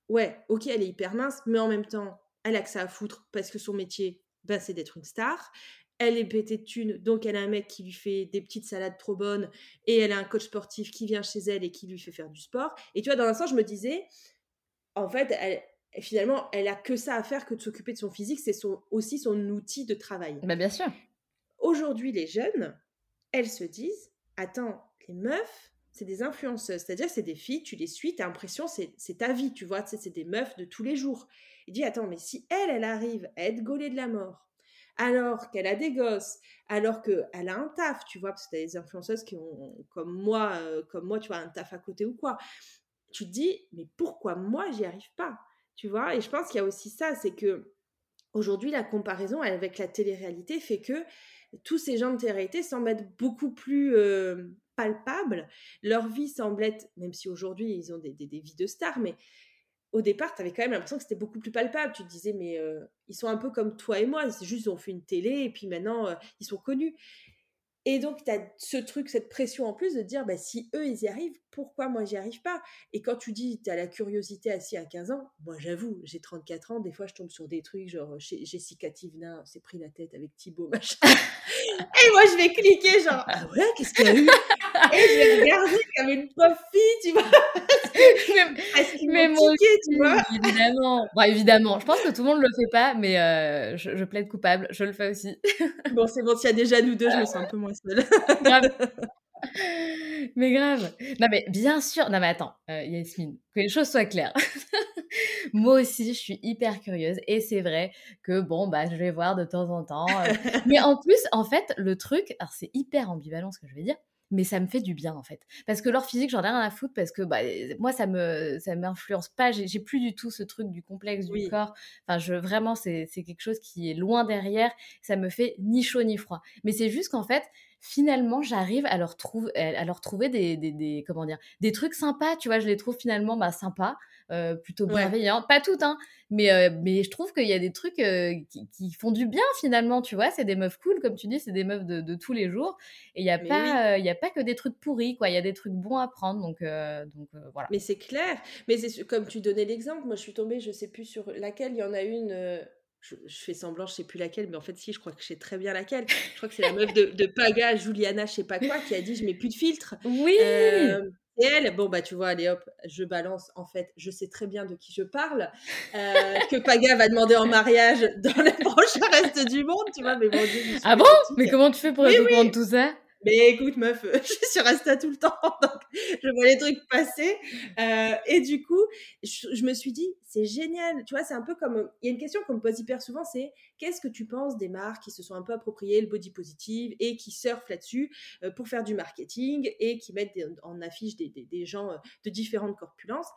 ouais, ok, elle est hyper mince, mais en même temps, elle a que ça à foutre parce que son métier, ben, c'est d'être une star. Elle est pétée de thunes, donc elle a un mec qui lui fait des petites salades trop bonnes et elle a un coach sportif qui vient chez elle et qui lui fait faire du sport. Et tu vois, dans un sens, je me disais, en fait, elle, finalement, elle a que ça à faire que de s'occuper de son physique. C'est son, aussi son outil de travail. Bah, bien sûr. Aujourd'hui, les jeunes, elles se disent, attends, les meufs, c'est des influenceuses. C'est-à-dire que c'est des filles, tu les suis, t'as l'impression, c'est, c'est ta vie, tu vois. C'est, c'est des meufs de tous les jours. Il dit, attends, mais si elle, elle arrive à être gaulée de la mort, alors qu'elle a des gosses, alors qu'elle a un taf, tu vois, parce que t'as des influenceuses qui ont, comme moi, euh, comme moi, tu vois, un taf à côté ou quoi. Tu te dis, mais pourquoi moi, j'y arrive pas, tu vois? Et je pense qu'il y a aussi ça, c'est que aujourd'hui, la comparaison avec la télé-réalité fait que tous ces gens de télé-réalité semblent être beaucoup plus euh, palpables. Leur vie semble être, même si aujourd'hui, ils ont des, des, des vies de stars, mais au départ, tu avais quand même l'impression que c'était beaucoup plus palpable. Tu te disais, mais euh, ils sont un peu comme toi et moi. C'est juste, ils ont fait une télé et puis maintenant, euh, ils sont connus. Et donc, tu as ce truc, cette pression en plus de dire, bah, si eux, ils y arrivent, pourquoi moi, j'y arrive pas? Et quand tu dis, tu as la curiosité assise à quinze ans, moi, j'avoue, j'ai trente-quatre ans, des fois, je tombe sur des trucs, genre, Jessica Tivna s'est pris la tête avec Thibaut, machin. Et moi, je vais cliquer, genre, ah ouais, qu'est-ce qu'il y a eu? Et je vais regarder comme une pauvre fille, tu vois. Parce qu'ils m'ont tiqué, aussi, tu vois. Évidemment. Bon, évidemment. Je pense que tout le monde ne le fait pas, mais euh, je, je plaide coupable. Je le fais aussi. Bon, c'est bon. S'il y a déjà nous deux, je me sens un peu moins seule. Grave. Mais grave. Non, mais bien sûr. Non, mais attends, euh, Yasmine, que les choses soient claires. Moi aussi, je suis hyper curieuse. Et c'est vrai que, bon, bah, je vais voir de temps en temps. Euh... mais en plus, en fait, le truc... Alors, c'est hyper ambivalent ce que je vais dire. Mais ça me fait du bien, en fait. Parce que leur physique, j'en ai rien à foutre, parce que bah, moi, ça me, ça m'influence pas. J'ai, j'ai plus du tout ce truc du complexe du oui. corps. Enfin, je, vraiment, c'est, c'est quelque chose qui est loin derrière. Ça me fait ni chaud ni froid. Mais c'est juste qu'en fait, finalement, j'arrive à leur, trouv- à leur trouver des, des, des, comment dire, des trucs sympas. Tu vois, je les trouve finalement bah, sympas, euh, plutôt bienveillants. Ouais. Pas toutes, hein. Mais, euh, mais je trouve qu'il y a des trucs euh, qui, qui font du bien, finalement, tu vois. C'est des meufs cool, comme tu dis, c'est des meufs de, de tous les jours. Et il n'y a, oui. euh, a pas que des trucs pourris, quoi. Il y a des trucs bons à prendre, donc, euh, donc euh, voilà. Mais c'est clair. Mais c'est comme tu donnais l'exemple, moi, je suis tombée, je ne sais plus sur laquelle, il y en a une... Euh... Je, je fais semblant, je sais plus laquelle, mais en fait, si, je crois que je sais très bien laquelle. Je crois que c'est la meuf de, de Paga, Juliana, je sais pas quoi, qui a dit « je mets plus de filtre ». Oui euh, et elle, bon, bah, tu vois, allez, hop, je balance. En fait, je sais très bien de qui je parle, euh, que Paga va demander en mariage dans le prochain reste du monde, tu vois, mais bon, Dieu, ah bon petite. Mais comment tu fais pour comprendre oui. tout ça? Mais écoute, meuf, je suis sur Insta tout le temps, donc je vois les trucs passer. Euh, et du coup, je, je me suis dit, c'est génial. Tu vois, c'est un peu comme... Il y a une question qu'on me pose hyper souvent, c'est qu'est-ce que tu penses des marques qui se sont un peu appropriées le body positive et qui surfent là-dessus pour faire du marketing et qui mettent des, en affiche des, des, des gens de différentes corpulences?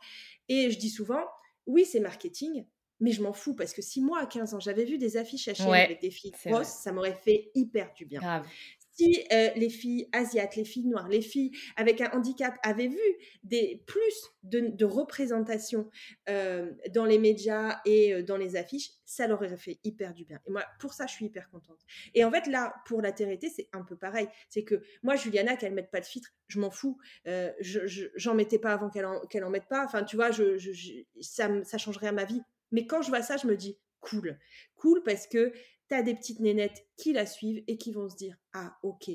Et je dis souvent, oui, c'est marketing, mais je m'en fous, parce que si moi, à quinze ans, j'avais vu des affiches H et M ouais, avec des filles grosses, ça m'aurait fait hyper du bien. Grave. Si euh, les filles asiates, les filles noires, les filles avec un handicap avaient vu des, plus de, de représentations euh, dans les médias et euh, dans les affiches, ça leur aurait fait hyper du bien. Et moi, pour ça, je suis hyper contente. Et en fait, là, pour la T R T, c'est un peu pareil. C'est que moi, Juliana, qu'elle ne mette pas de filtre, je m'en fous. Euh, je, je, j'en mettais pas avant qu'elle en, qu'elle en mette pas. Enfin, tu vois, je, je, je, ça, ça changerait à ma vie. Mais quand je vois ça, je me dis cool. Cool parce que t'as des petites nénettes qui la suivent et qui vont se dire « Ah, ok,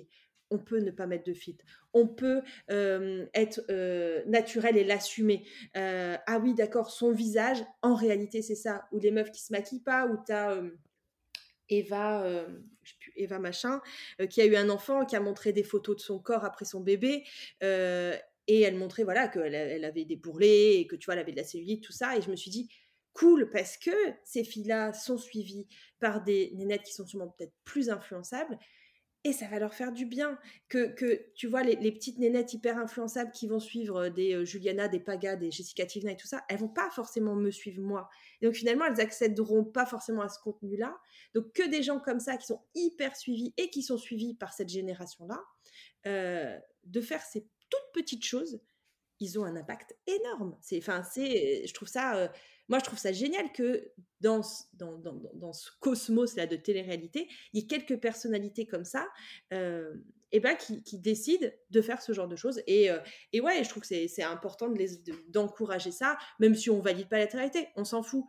on peut ne pas mettre de filtre, on peut euh, être euh, naturel et l'assumer. Euh, ah oui, d'accord, son visage, en réalité, c'est ça. » Ou les meufs qui se maquillent pas, ou t'as euh, Eva, euh, je sais plus, Eva machin, euh, qui a eu un enfant, qui a montré des photos de son corps après son bébé. Euh, et elle montrait voilà, qu'elle elle avait des bourrelets et que tu vois, elle avait de la cellulite, tout ça. Et je me suis dit... cool, parce que ces filles-là sont suivies par des nénettes qui sont sûrement peut-être plus influençables et ça va leur faire du bien. Que, que tu vois, les, les petites nénettes hyper influençables qui vont suivre des euh, Juliana, des Paga, des Jessica Tivna et tout ça, elles vont pas forcément me suivre moi. Et donc finalement, elles accéderont pas forcément à ce contenu-là. Donc que des gens comme ça qui sont hyper suivis et qui sont suivis par cette génération-là, euh, de faire ces toutes petites choses, ils ont un impact énorme. C'est, enfin, c'est, je trouve ça... Euh, Moi, je trouve ça génial que dans, dans, dans, dans ce cosmos-là de télé-réalité, il y ait quelques personnalités comme ça euh, eh ben, qui, qui décident de faire ce genre de choses. Et, euh, et ouais, je trouve que c'est, c'est important de les, de, d'encourager ça, même si on ne valide pas la télé-réalité. On s'en fout.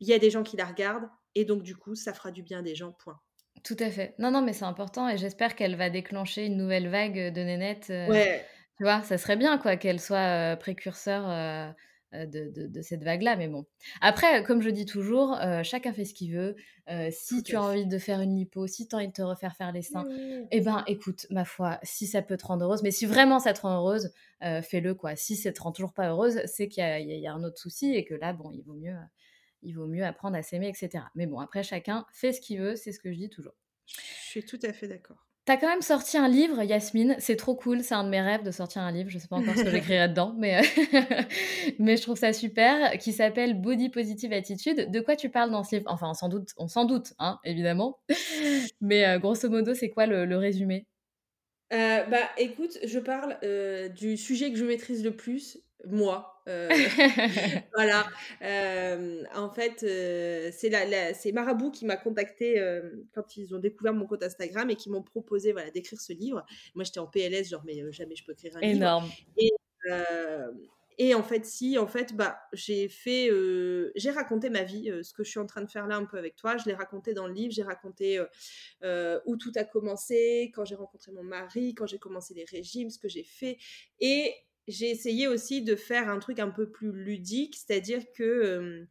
Il y a des gens qui la regardent et donc, du coup, ça fera du bien des gens, point. Tout à fait. Non, non, mais c'est important et j'espère qu'elle va déclencher une nouvelle vague de nénettes. Euh, ouais. Tu vois, ça serait bien quoi, qu'elle soit euh, précurseur euh... De, de, de cette vague-là, mais bon. Après, comme je dis toujours, euh, chacun fait ce qu'il veut. Euh, si okay. tu as envie de faire une lipo, si tu as envie de te refaire faire les seins, mmh. eh ben, écoute, ma foi, si ça peut te rendre heureuse, mais si vraiment ça te rend heureuse, euh, fais-le, quoi. Si ça te rend toujours pas heureuse, c'est qu'il y a, il y a un autre souci et que là, bon, il vaut mieux, il vaut mieux apprendre à s'aimer, et cetera. Mais bon, après, chacun fait ce qu'il veut, c'est ce que je dis toujours. Je suis tout à fait d'accord. T'as quand même sorti un livre, Yasmine, c'est trop cool, c'est un de mes rêves de sortir un livre, je sais pas encore ce que j'écrirai dedans, mais, euh... mais je trouve ça super, qui s'appelle Body Positive Attitude. De quoi tu parles dans ce livre ? Enfin, on s'en doute, on s'en doute hein, évidemment, mais euh, grosso modo, c'est quoi le, le résumé ? euh, Bah, écoute, je parle euh, du sujet que je maîtrise le plus, moi. Euh, voilà. Euh, en fait, euh, c'est, la, la, c'est Marabout qui m'a contactée euh, quand ils ont découvert mon compte Instagram et qui m'ont proposé voilà, d'écrire ce livre. Moi, j'étais en P L S, genre, mais euh, jamais je peux écrire un Énorme. Livre. Et, euh, et en fait, si, en fait, bah, j'ai fait, euh, j'ai raconté ma vie, euh, ce que je suis en train de faire là un peu avec toi. Je l'ai raconté dans le livre, j'ai raconté euh, euh, où tout a commencé, quand j'ai rencontré mon mari, quand j'ai commencé les régimes, ce que j'ai fait. Et j'ai essayé aussi de faire un truc un peu plus ludique, c'est-à-dire que euh,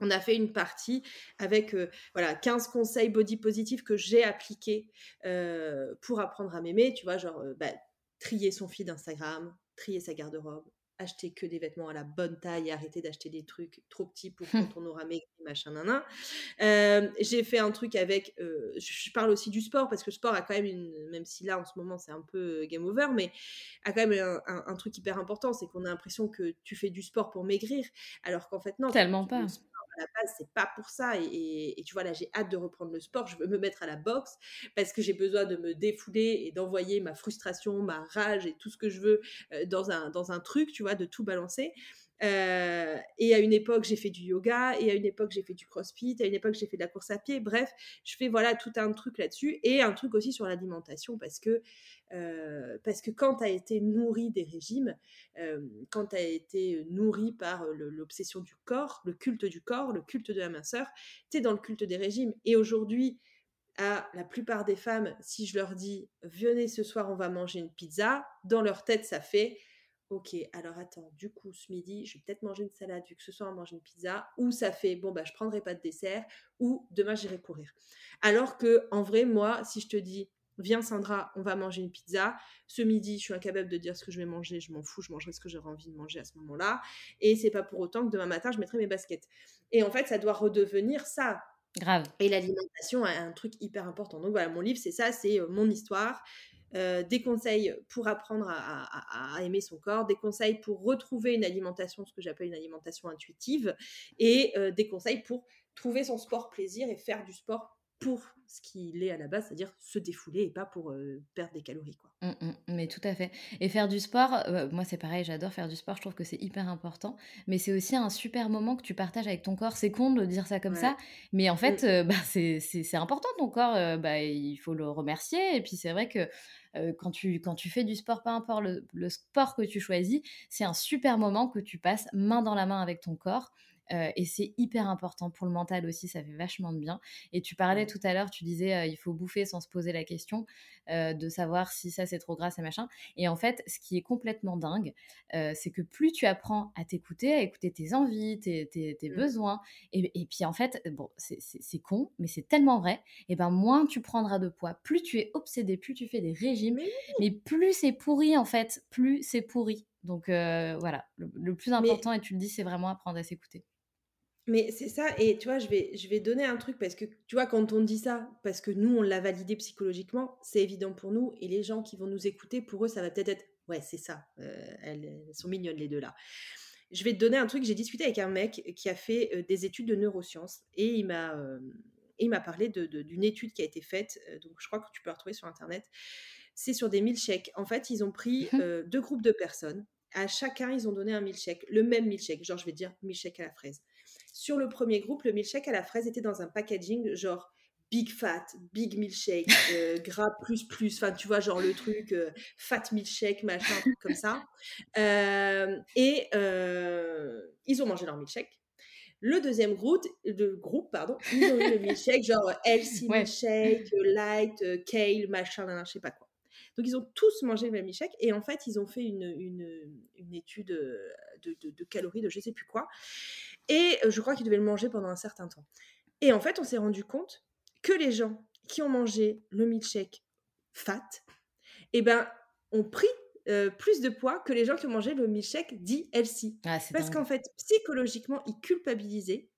on a fait une partie avec euh, voilà, quinze conseils body positifs que j'ai appliqués euh, pour apprendre à m'aimer, tu vois, genre euh, bah, trier son feed Instagram, trier sa garde-robe, acheter que des vêtements à la bonne taille et arrêter d'acheter des trucs trop petits pour quand on aura maigri, machin, nan, nan. Euh, j'ai fait un truc avec... Euh, je parle aussi du sport, parce que le sport a quand même une... Même si là, en ce moment, c'est un peu game over, mais a quand même un, un, un truc hyper important, c'est qu'on a l'impression que tu fais du sport pour maigrir, alors qu'en fait, non. Tellement pas. Le sport, à la base, c'est pas pour ça. Et, et, et tu vois, là, j'ai hâte de reprendre le sport. Je veux me mettre à la boxe parce que j'ai besoin de me défouler et d'envoyer ma frustration, ma rage et tout ce que je veux euh, dans, un, dans un truc, tu vois, de tout balancer. Euh, et à une époque, j'ai fait du yoga. Et à une époque, j'ai fait du CrossFit. À une époque, j'ai fait de la course à pied. Bref, je fais voilà tout un truc là-dessus et un truc aussi sur l'alimentation parce que euh, parce que quand t'as été nourri des régimes, euh, quand t'as été nourri par le, l'obsession du corps, le culte du corps, le culte de la minceur, t'es dans le culte des régimes. Et aujourd'hui, à la plupart des femmes, si je leur dis venez ce soir, on va manger une pizza, dans leur tête, ça fait ok, alors attends, du coup, ce midi, je vais peut-être manger une salade, vu que ce soir, on mange une pizza, ou ça fait, bon, bah, je ne prendrai pas de dessert, ou demain, j'irai courir. Alors que, en vrai, moi, si je te dis, viens Sandra, on va manger une pizza, ce midi, je suis incapable de dire ce que je vais manger, je m'en fous, je mangerai ce que j'aurai envie de manger à ce moment-là, et c'est pas pour autant que demain matin, je mettrai mes baskets. Et en fait, ça doit redevenir ça. Grave. Et l'alimentation est un truc hyper important. Donc voilà, mon livre, c'est ça, c'est mon histoire. Euh, des conseils pour apprendre à, à, à aimer son corps, des conseils pour retrouver une alimentation, ce que j'appelle une alimentation intuitive, et euh, des conseils pour trouver son sport plaisir et faire du sport pour ce qu'il est à la base, c'est-à-dire se défouler et pas pour euh, perdre des calories, quoi. Mmh, mmh, mais tout à fait. Et faire du sport, euh, moi c'est pareil, j'adore faire du sport, je trouve que c'est hyper important, mais c'est aussi un super moment que tu partages avec ton corps. C'est con de dire ça comme ouais. ça, mais en fait, mmh. euh, bah, c'est, c'est, c'est important ton corps, euh, bah, il faut le remercier. Et puis c'est vrai que euh, quand, tu, quand tu fais du sport, peu importe le, le sport que tu choisis, c'est un super moment que tu passes main dans la main avec ton corps. Euh, et c'est hyper important pour le mental aussi, ça fait vachement de bien. Et tu parlais tout à l'heure, tu disais euh, il faut bouffer sans se poser la question euh, de savoir si ça c'est trop gras et machin. Et en fait, ce qui est complètement dingue, euh, c'est que plus tu apprends à t'écouter, à écouter tes envies, tes, tes, tes mmh. besoins, et, et puis en fait, bon, c'est, c'est, c'est con, mais c'est tellement vrai. Et ben moins tu prendras de poids, plus tu es obsédé, plus tu fais des régimes, mais, mais plus c'est pourri en fait, plus c'est pourri. Donc euh, voilà, le, le plus important, mais... et tu le dis, c'est vraiment apprendre à s'écouter. Mais c'est ça, et tu vois, je vais, je vais donner un truc, parce que tu vois, quand on dit ça, parce que nous, on l'a validé psychologiquement, c'est évident pour nous, et les gens qui vont nous écouter, pour eux, ça va peut-être être, ouais, c'est ça, euh, elles, elles sont mignonnes les deux là. Je vais te donner un truc, j'ai discuté avec un mec qui a fait euh, des études de neurosciences, et il m'a, euh, il m'a parlé de, de, d'une étude qui a été faite, euh, donc je crois que tu peux la retrouver sur Internet, c'est sur des milkshakes. En fait, ils ont pris euh, deux groupes de personnes, à chacun, ils ont donné un milkshake, le même milkshake, genre je vais dire milkshake à la fraise. Sur le premier groupe, le milkshake à la fraise était dans un packaging genre big fat, big milkshake, euh, gras plus plus, enfin tu vois genre le truc euh, fat milkshake, machin, comme ça. Euh, et euh, ils ont mangé leur milkshake. Le deuxième groupe, le groupe pardon, ils ont eu le milkshake genre healthy ouais. milkshake, light, kale, machin, je sais pas quoi. Donc, ils ont tous mangé le même milkshake et en fait, ils ont fait une, une, une étude de, de, de calories, de je ne sais plus quoi. Et je crois qu'ils devaient le manger pendant un certain temps. Et en fait, on s'est rendu compte que les gens qui ont mangé le milkshake fat, eh ben, ont pris euh, plus de poids que les gens qui ont mangé le milkshake dit healthy. Ah, parce dingue. Qu'en fait, psychologiquement, ils culpabilisaient.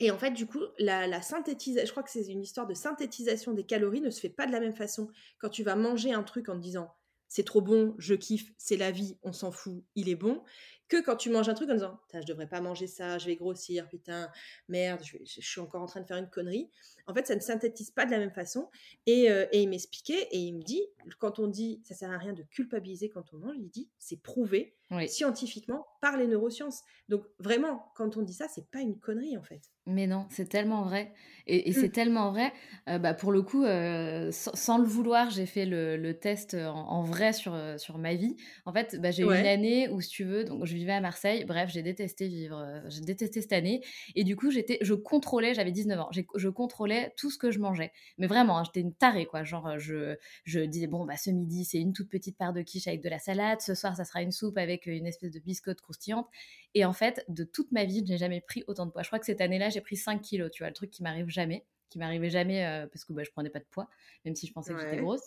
Et en fait, du coup, la, la synthétisation, je crois que c'est une histoire de synthétisation des calories, ne se fait pas de la même façon. Quand tu vas manger un truc en te disant « c'est trop bon, je kiffe, c'est la vie, on s'en fout, il est bon », que quand tu manges un truc en disant « je devrais pas manger ça, je vais grossir, putain, merde, je, je, je suis encore en train de faire une connerie ». En fait, ça ne synthétise pas de la même façon. Et, euh, et il m'expliquait et il me dit, quand on dit « ça sert à rien de culpabiliser quand on mange », il dit « c'est prouvé oui. scientifiquement par les neurosciences ». Donc vraiment, quand on dit ça, c'est pas une connerie en fait. Mais non, c'est tellement vrai. Et, et mmh. c'est tellement vrai. Euh, bah, pour le coup, euh, sans, sans le vouloir, j'ai fait le, le test en, en vrai sur, sur ma vie. En fait, bah, j'ai ouais. eu une année où, si tu veux, donc, je vivais à Marseille. Bref, j'ai détesté vivre. Euh, j'ai détesté cette année. Et du coup, j'étais, je contrôlais, j'avais dix-neuf ans, j'ai, je contrôlais tout ce que je mangeais. Mais vraiment, hein, j'étais une tarée, quoi. Genre, je, je disais, bon, bah, ce midi, c'est une toute petite part de quiche avec de la salade. Ce soir, ça sera une soupe avec une espèce de biscotte croustillante. Et en fait, de toute ma vie, je n'ai jamais pris autant de poids. Je crois que cette année-là, j'ai pris cinq kilos, tu vois, le truc qui m'arrive jamais, qui m'arrivait jamais euh, parce que bah, je prenais pas de poids, même si je pensais ouais. que j'étais grosse.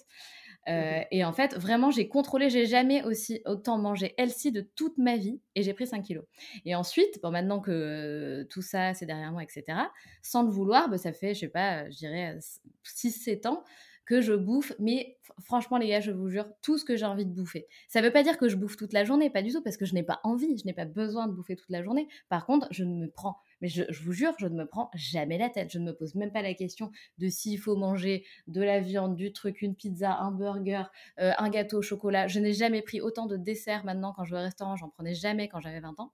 Euh, mmh. Et en fait, vraiment, j'ai contrôlé, j'ai jamais aussi autant mangé healthy de toute ma vie et j'ai pris cinq kilos. Et ensuite, bon, maintenant que euh, tout ça, c'est derrière moi, et cetera, sans le vouloir, bah, ça fait, je sais pas, je dirais six sept ans que je bouffe, mais f- franchement les gars, je vous jure, tout ce que j'ai envie de bouffer. Ça veut pas dire que je bouffe toute la journée, pas du tout, parce que je n'ai pas envie, je n'ai pas besoin de bouffer toute la journée. Par contre, je ne me prends, mais je, je vous jure, je ne me prends jamais la tête. Je ne me pose même pas la question de s'il faut manger de la viande, du truc, une pizza, un burger, euh, un gâteau au chocolat. Je n'ai jamais pris autant de desserts maintenant quand je vais au restaurant, j'en prenais jamais quand j'avais vingt ans.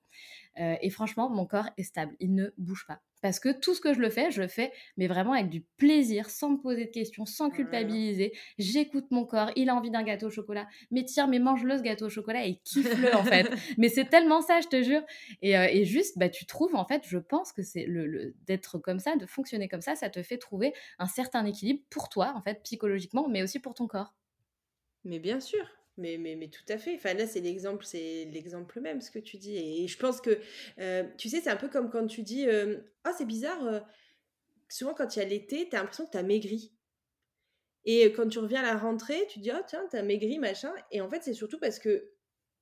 Euh, et franchement, mon corps est stable, il ne bouge pas. Parce que tout ce que je le fais, je le fais, mais vraiment avec du plaisir, sans me poser de questions, sans culpabiliser. J'écoute mon corps, il a envie d'un gâteau au chocolat, mais tiens, mais mange-le ce gâteau au chocolat et kiffe-le en fait. Mais c'est tellement ça, je te jure. Et, euh, et juste, bah, tu trouves en fait, je pense que c'est le, le, d'être comme ça, de fonctionner comme ça, ça te fait trouver un certain équilibre pour toi en fait, psychologiquement, mais aussi pour ton corps. Mais bien sûr. Mais, mais, mais tout à fait. Enfin, là, c'est l'exemple, c'est l'exemple même, ce que tu dis. Et, et je pense que, euh, tu sais, c'est un peu comme quand tu dis euh, « Ah, oh, c'est bizarre euh, !» Souvent, quand il y a l'été, tu as l'impression que tu as maigri. Et quand tu reviens à la rentrée, tu te dis « Ah, oh, tiens, tu as maigri, machin. » Et en fait, c'est surtout parce que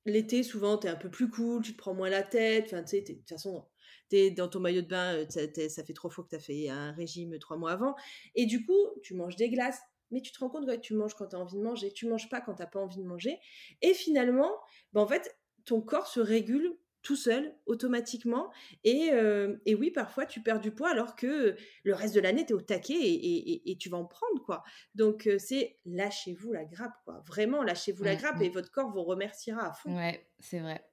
l'été, souvent, tu es un peu plus cool, tu te prends moins la tête. Enfin, tu sais, de toute façon, tu es dans ton maillot de bain, t'es, t'es, ça fait trois fois que tu as fait un régime trois mois avant. Et du coup, tu manges des glaces. Mais tu te rends compte que ouais, tu manges quand tu as envie de manger, tu manges pas quand tu n'as pas envie de manger. Et finalement, ben en fait, ton corps se régule tout seul, automatiquement. Et, euh, et oui, parfois, tu perds du poids alors que le reste de l'année, tu es au taquet et, et, et tu vas en prendre, quoi. Donc, euh, c'est lâchez-vous la grappe, quoi. Vraiment, lâchez-vous ouais, la grappe ouais. et votre corps vous remerciera à fond. Ouais, c'est vrai.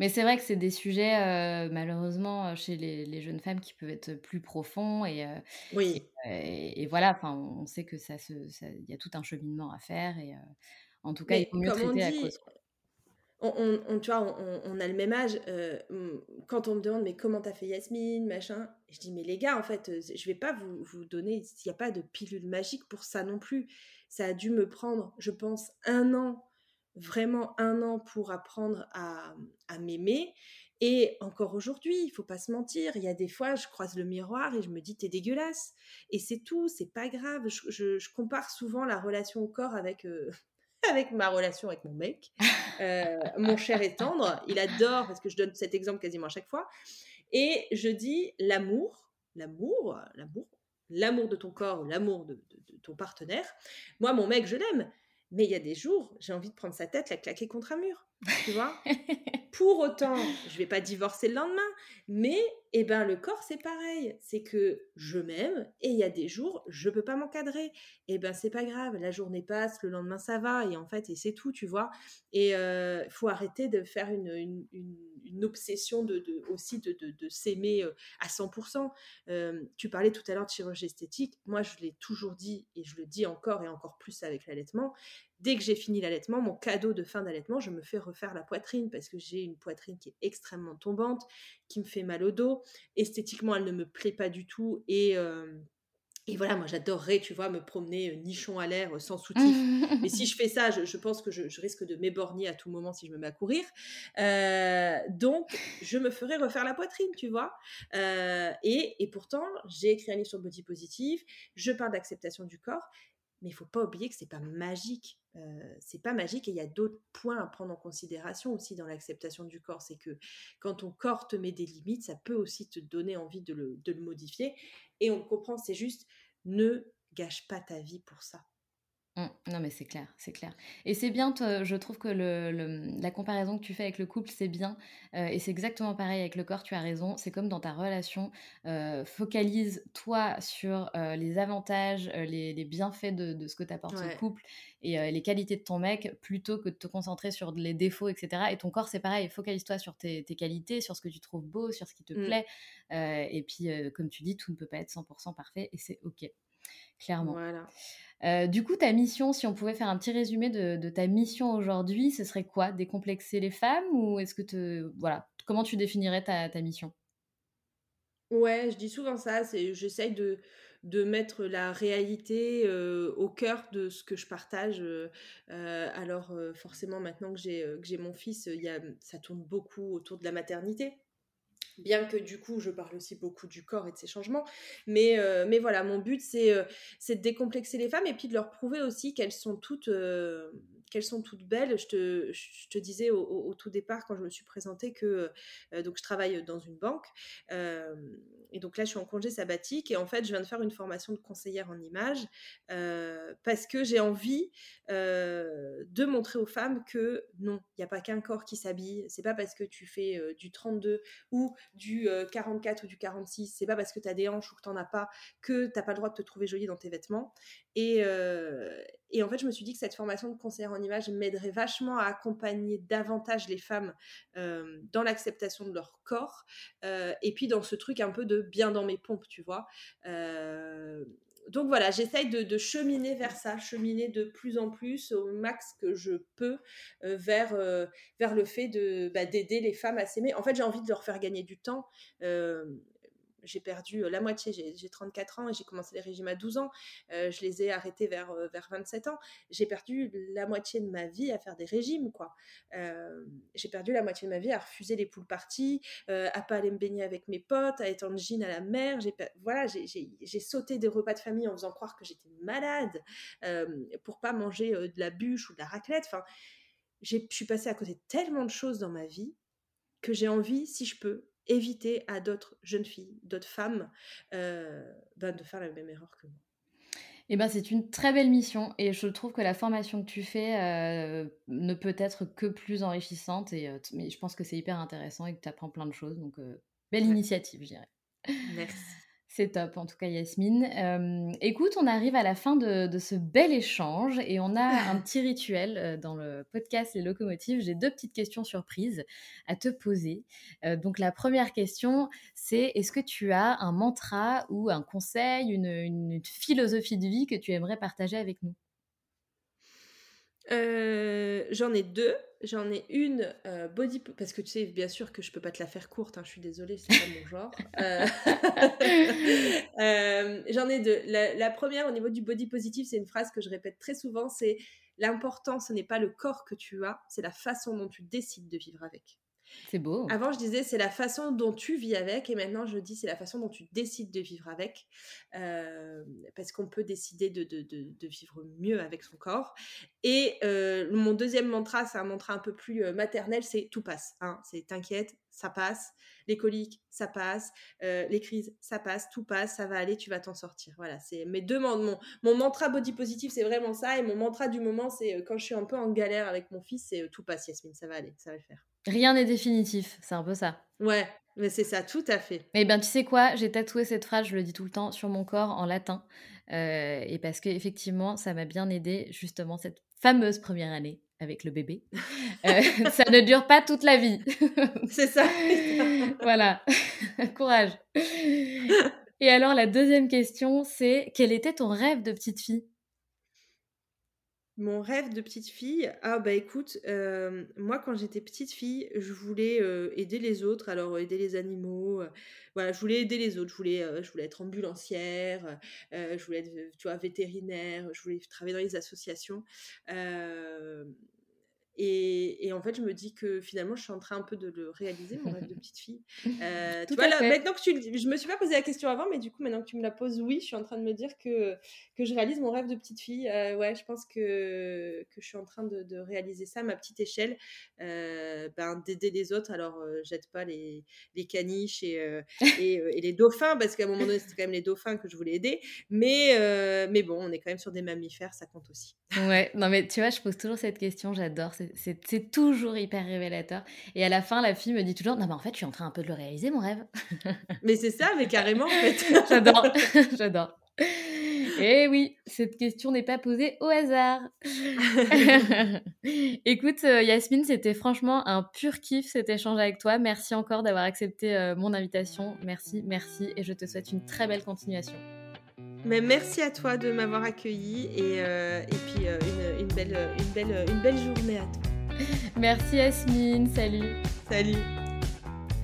Mais c'est vrai que c'est des sujets, euh, malheureusement, chez les, les jeunes femmes qui peuvent être plus profonds. Et, euh, oui. et, et, et voilà, on sait que ça se, ça, y a tout un cheminement à faire. Et, euh, en tout cas, mais il faut mieux traiter on dit, à cause. On, on, on, tu vois, on, on a le même âge. Euh, quand on me demande, mais comment t'as fait Yasmine, machin, je dis, mais les gars, en fait, je vais pas vous, vous donner... Il n'y a pas de pilule magique pour ça non plus. Ça a dû me prendre, je pense, un an. Vraiment un an pour apprendre à, à m'aimer. Et encore aujourd'hui, il ne faut pas se mentir, il y a des fois, je croise le miroir et je me dis « t'es dégueulasse ». Et c'est tout, c'est pas grave. Je, je, je compare souvent la relation au corps avec, euh, avec ma relation avec mon mec. Euh, mon cher est tendre, il adore, parce que je donne cet exemple quasiment à chaque fois. Et je dis l'amour, l'amour, l'amour, l'amour de ton corps, l'amour de, de, de ton partenaire. Moi, mon mec, je l'aime. Mais il y a des jours, j'ai envie de prendre sa tête, la claquer contre un mur. tu vois. Pour autant, je vais pas divorcer le lendemain, mais eh ben, le corps, c'est pareil. C'est que je m'aime et il y a des jours, je peux pas m'encadrer. Eh ben, c'est pas grave, la journée passe, le lendemain, ça va. Et en fait, et c'est tout, tu vois. Et euh, faut arrêter de faire une, une, une, une obsession de, de, aussi de, de, de s'aimer à cent pour cent. Euh, tu parlais tout à l'heure de chirurgie esthétique. Moi, je l'ai toujours dit et je le dis encore et encore plus avec l'allaitement. Dès que j'ai fini l'allaitement, mon cadeau de fin d'allaitement, je me fais refaire la poitrine parce que j'ai une poitrine qui est extrêmement tombante, qui me fait mal au dos. Esthétiquement, elle ne me plaît pas du tout. Et, euh, et voilà, moi, j'adorerais, tu vois, me promener nichon à l'air sans soutif. Mais si je fais ça, je, je pense que je, je risque de m'éborgner à tout moment si je me mets à courir. Euh, donc, je me ferais refaire la poitrine, tu vois. Euh, et, et pourtant, j'ai écrit un livre sur le body positive. Je parle d'acceptation du corps. Mais il ne faut pas oublier que ce n'est pas magique. Euh, ce n'est pas magique et il y a d'autres points à prendre en considération aussi dans l'acceptation du corps. C'est que quand ton corps te met des limites, ça peut aussi te donner envie de le, de le modifier. Et on le comprend, c'est juste, ne gâche pas ta vie pour ça. Mmh, non mais c'est clair, c'est clair. Et c'est bien, toi, je trouve que le, le, la comparaison que tu fais avec le couple, c'est bien. Euh, et c'est exactement pareil avec le corps, tu as raison. C'est comme dans ta relation, euh, focalise-toi sur euh, les avantages, euh, les, les bienfaits de, de ce que t'apporte ouais. ce couple et euh, les qualités de ton mec plutôt que de te concentrer sur les défauts, et cetera. Et ton corps, c'est pareil, focalise-toi sur tes, tes qualités, sur ce que tu trouves beau, sur ce qui te mmh. plaît. Euh, et puis, euh, comme tu dis, tout ne peut pas être cent pour cent parfait et c'est OK. Clairement. Voilà. Euh, du coup, ta mission, si on pouvait faire un petit résumé de, de ta mission aujourd'hui, ce serait quoi ? Décomplexer les femmes ou est-ce que te, voilà, comment tu définirais ta, ta mission ? Ouais, je dis souvent ça, c'est, j'essaye de, de mettre la réalité euh, au cœur de ce que je partage. Euh, alors euh, forcément, maintenant que j'ai, que j'ai mon fils, il y a, ça tourne beaucoup autour de la maternité. Bien que du coup, je parle aussi beaucoup du corps et de ses changements. Mais, euh, mais voilà, mon but, c'est, euh, c'est de décomplexer les femmes et puis de leur prouver aussi qu'elles sont toutes, euh, qu'elles sont toutes belles. Je te, je te disais au, au, au tout départ, quand je me suis présentée, que euh, donc je travaille dans une banque. Euh, et donc là, je suis en congé sabbatique. Et en fait, je viens de faire une formation de conseillère en images euh, parce que j'ai envie euh, de montrer aux femmes que non, il n'y a pas qu'un corps qui s'habille. C'est pas parce que tu fais euh, du trente-deux ou du quarante-quatre ou du quarante-six, c'est pas parce que t'as des hanches ou que t'en as pas que t'as pas le droit de te trouver jolie dans tes vêtements. Et, euh, et en fait, je me suis dit que cette formation de conseillère en images m'aiderait vachement à accompagner davantage les femmes euh, dans l'acceptation de leur corps euh, et puis dans ce truc un peu de bien dans mes pompes, tu vois. Euh, donc voilà, j'essaye de, de cheminer vers ça, cheminer de plus en plus au max que je peux euh, vers, euh, vers le fait de, bah, d'aider les femmes à s'aimer. En fait, j'ai envie de leur faire gagner du temps. Euh, j'ai perdu la moitié, j'ai, j'ai trente-quatre ans et j'ai commencé les régimes à douze ans. Euh, je les ai arrêtés vers, vers vingt-sept ans. J'ai perdu la moitié de ma vie à faire des régimes, quoi. Euh, j'ai perdu la moitié de ma vie à refuser les pool parties, euh, à pas aller me baigner avec mes potes, à être en jean à la mer. J'ai, voilà, j'ai, j'ai, j'ai sauté des repas de famille en faisant croire que j'étais malade euh, pour pas manger euh, de la bûche ou de la raclette. Enfin, je suis passée à côté de tellement de choses dans ma vie que j'ai envie, si je peux, éviter à d'autres jeunes filles, d'autres femmes, euh, ben de faire la même erreur que moi. Eh ben, c'est une très belle mission et je trouve que la formation que tu fais euh, ne peut être que plus enrichissante et euh, mais je pense que c'est hyper intéressant et que tu apprends plein de choses. Donc, euh, belle ouais. initiative, je dirais. Merci. C'est top, en tout cas Yasmine. Euh, écoute, on arrive à la fin de, de ce bel échange et on a un petit rituel dans le podcast Les Locomotives. J'ai deux petites questions surprises à te poser. Euh, donc la première question, c'est est-ce que tu as un mantra ou un conseil, une, une, une philosophie de vie que tu aimerais partager avec nous ? Euh, j'en ai deux, j'en ai une euh, body parce que tu sais bien sûr que je peux pas te la faire courte, hein, je suis désolée, c'est pas mon genre. Euh... euh, j'en ai deux. La, la première au niveau du body positif, c'est une phrase que je répète très souvent, c'est l'important ce n'est pas le corps que tu as, c'est la façon dont tu décides de vivre avec. C'est beau. Avant, je disais, c'est la façon dont tu vis avec. Et maintenant, je dis, c'est la façon dont tu décides de vivre avec. Euh, parce qu'on peut décider de, de, de, de vivre mieux avec son corps. Et euh, mon deuxième mantra, c'est un mantra un peu plus maternel, c'est tout passe. Hein. C'est t'inquiète, ça passe. Les coliques, ça passe. Euh, les crises, ça passe. Tout passe, ça va aller, tu vas t'en sortir. Voilà, c'est mes deux mandats. Mon, mon mantra body positive, c'est vraiment ça. Et mon mantra du moment, c'est quand je suis un peu en galère avec mon fils, c'est tout passe, Yasmine, ça va aller, ça va le faire. Rien n'est définitif, c'est un peu ça. Ouais, mais c'est ça, tout à fait. Mais bien, tu sais quoi, j'ai tatoué cette phrase, je le dis tout le temps, sur mon corps en latin. Euh, et parce qu'effectivement, ça m'a bien aidée, justement, cette fameuse première année avec le bébé. Euh, ça ne dure pas toute la vie. C'est ça. Voilà, courage. Et alors, la deuxième question, c'est quel était ton rêve de petite fille ? Mon rêve de petite fille, ah bah écoute, euh, moi quand j'étais petite fille, je voulais euh, aider les autres, alors aider les animaux, euh, voilà, je voulais aider les autres, je voulais, euh, je voulais être ambulancière, euh, je voulais être, tu vois, vétérinaire, je voulais travailler dans les associations, euh, et, et en fait je me dis que finalement je suis en train un peu de le réaliser, mon rêve de petite fille. Euh, tu vois, là, maintenant que tu le dis, je me suis pas posé la question avant, mais du coup maintenant que tu me la poses, oui, je suis en train de me dire que que je réalise mon rêve de petite fille. Euh, ouais, je pense que que je suis en train de, de réaliser ça à ma petite échelle, euh, ben d'aider les autres. Alors euh, j'aide pas les les caniches et euh, et, euh, et les dauphins, parce qu'à un moment donné c'était quand même les dauphins que je voulais aider, mais euh, mais bon, on est quand même sur des mammifères, ça compte aussi. Ouais, non mais tu vois, je pose toujours cette question, j'adore. C'est, c'est, c'est toujours hyper révélateur. Et à la fin, la fille me dit toujours « Non, mais en fait, je suis en train un peu de le réaliser, mon rêve. » Mais c'est ça, mais carrément, en fait. J'adore, j'adore. Et oui, cette question n'est pas posée au hasard. Écoute, Yasmine, c'était franchement un pur kiff, cet échange avec toi. Merci encore d'avoir accepté mon invitation. Merci, merci. Et je te souhaite une très belle continuation. Mais merci à toi de m'avoir accueillie et, euh, et puis euh, une, une, belle, une, belle, une belle journée à toi. Merci Yasmine, salut. Salut.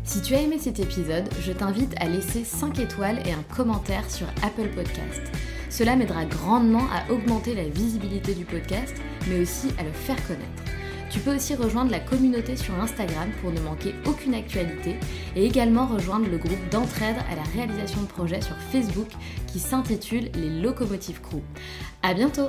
Si tu as aimé cet épisode, je t'invite à laisser cinq étoiles et un commentaire sur Apple Podcast. Cela m'aidera grandement à augmenter la visibilité du podcast, mais aussi à le faire connaître. Tu peux aussi rejoindre la communauté sur Instagram pour ne manquer aucune actualité et également rejoindre le groupe d'entraide à la réalisation de projets sur Facebook qui s'intitule Les Locomotives Crew. À bientôt!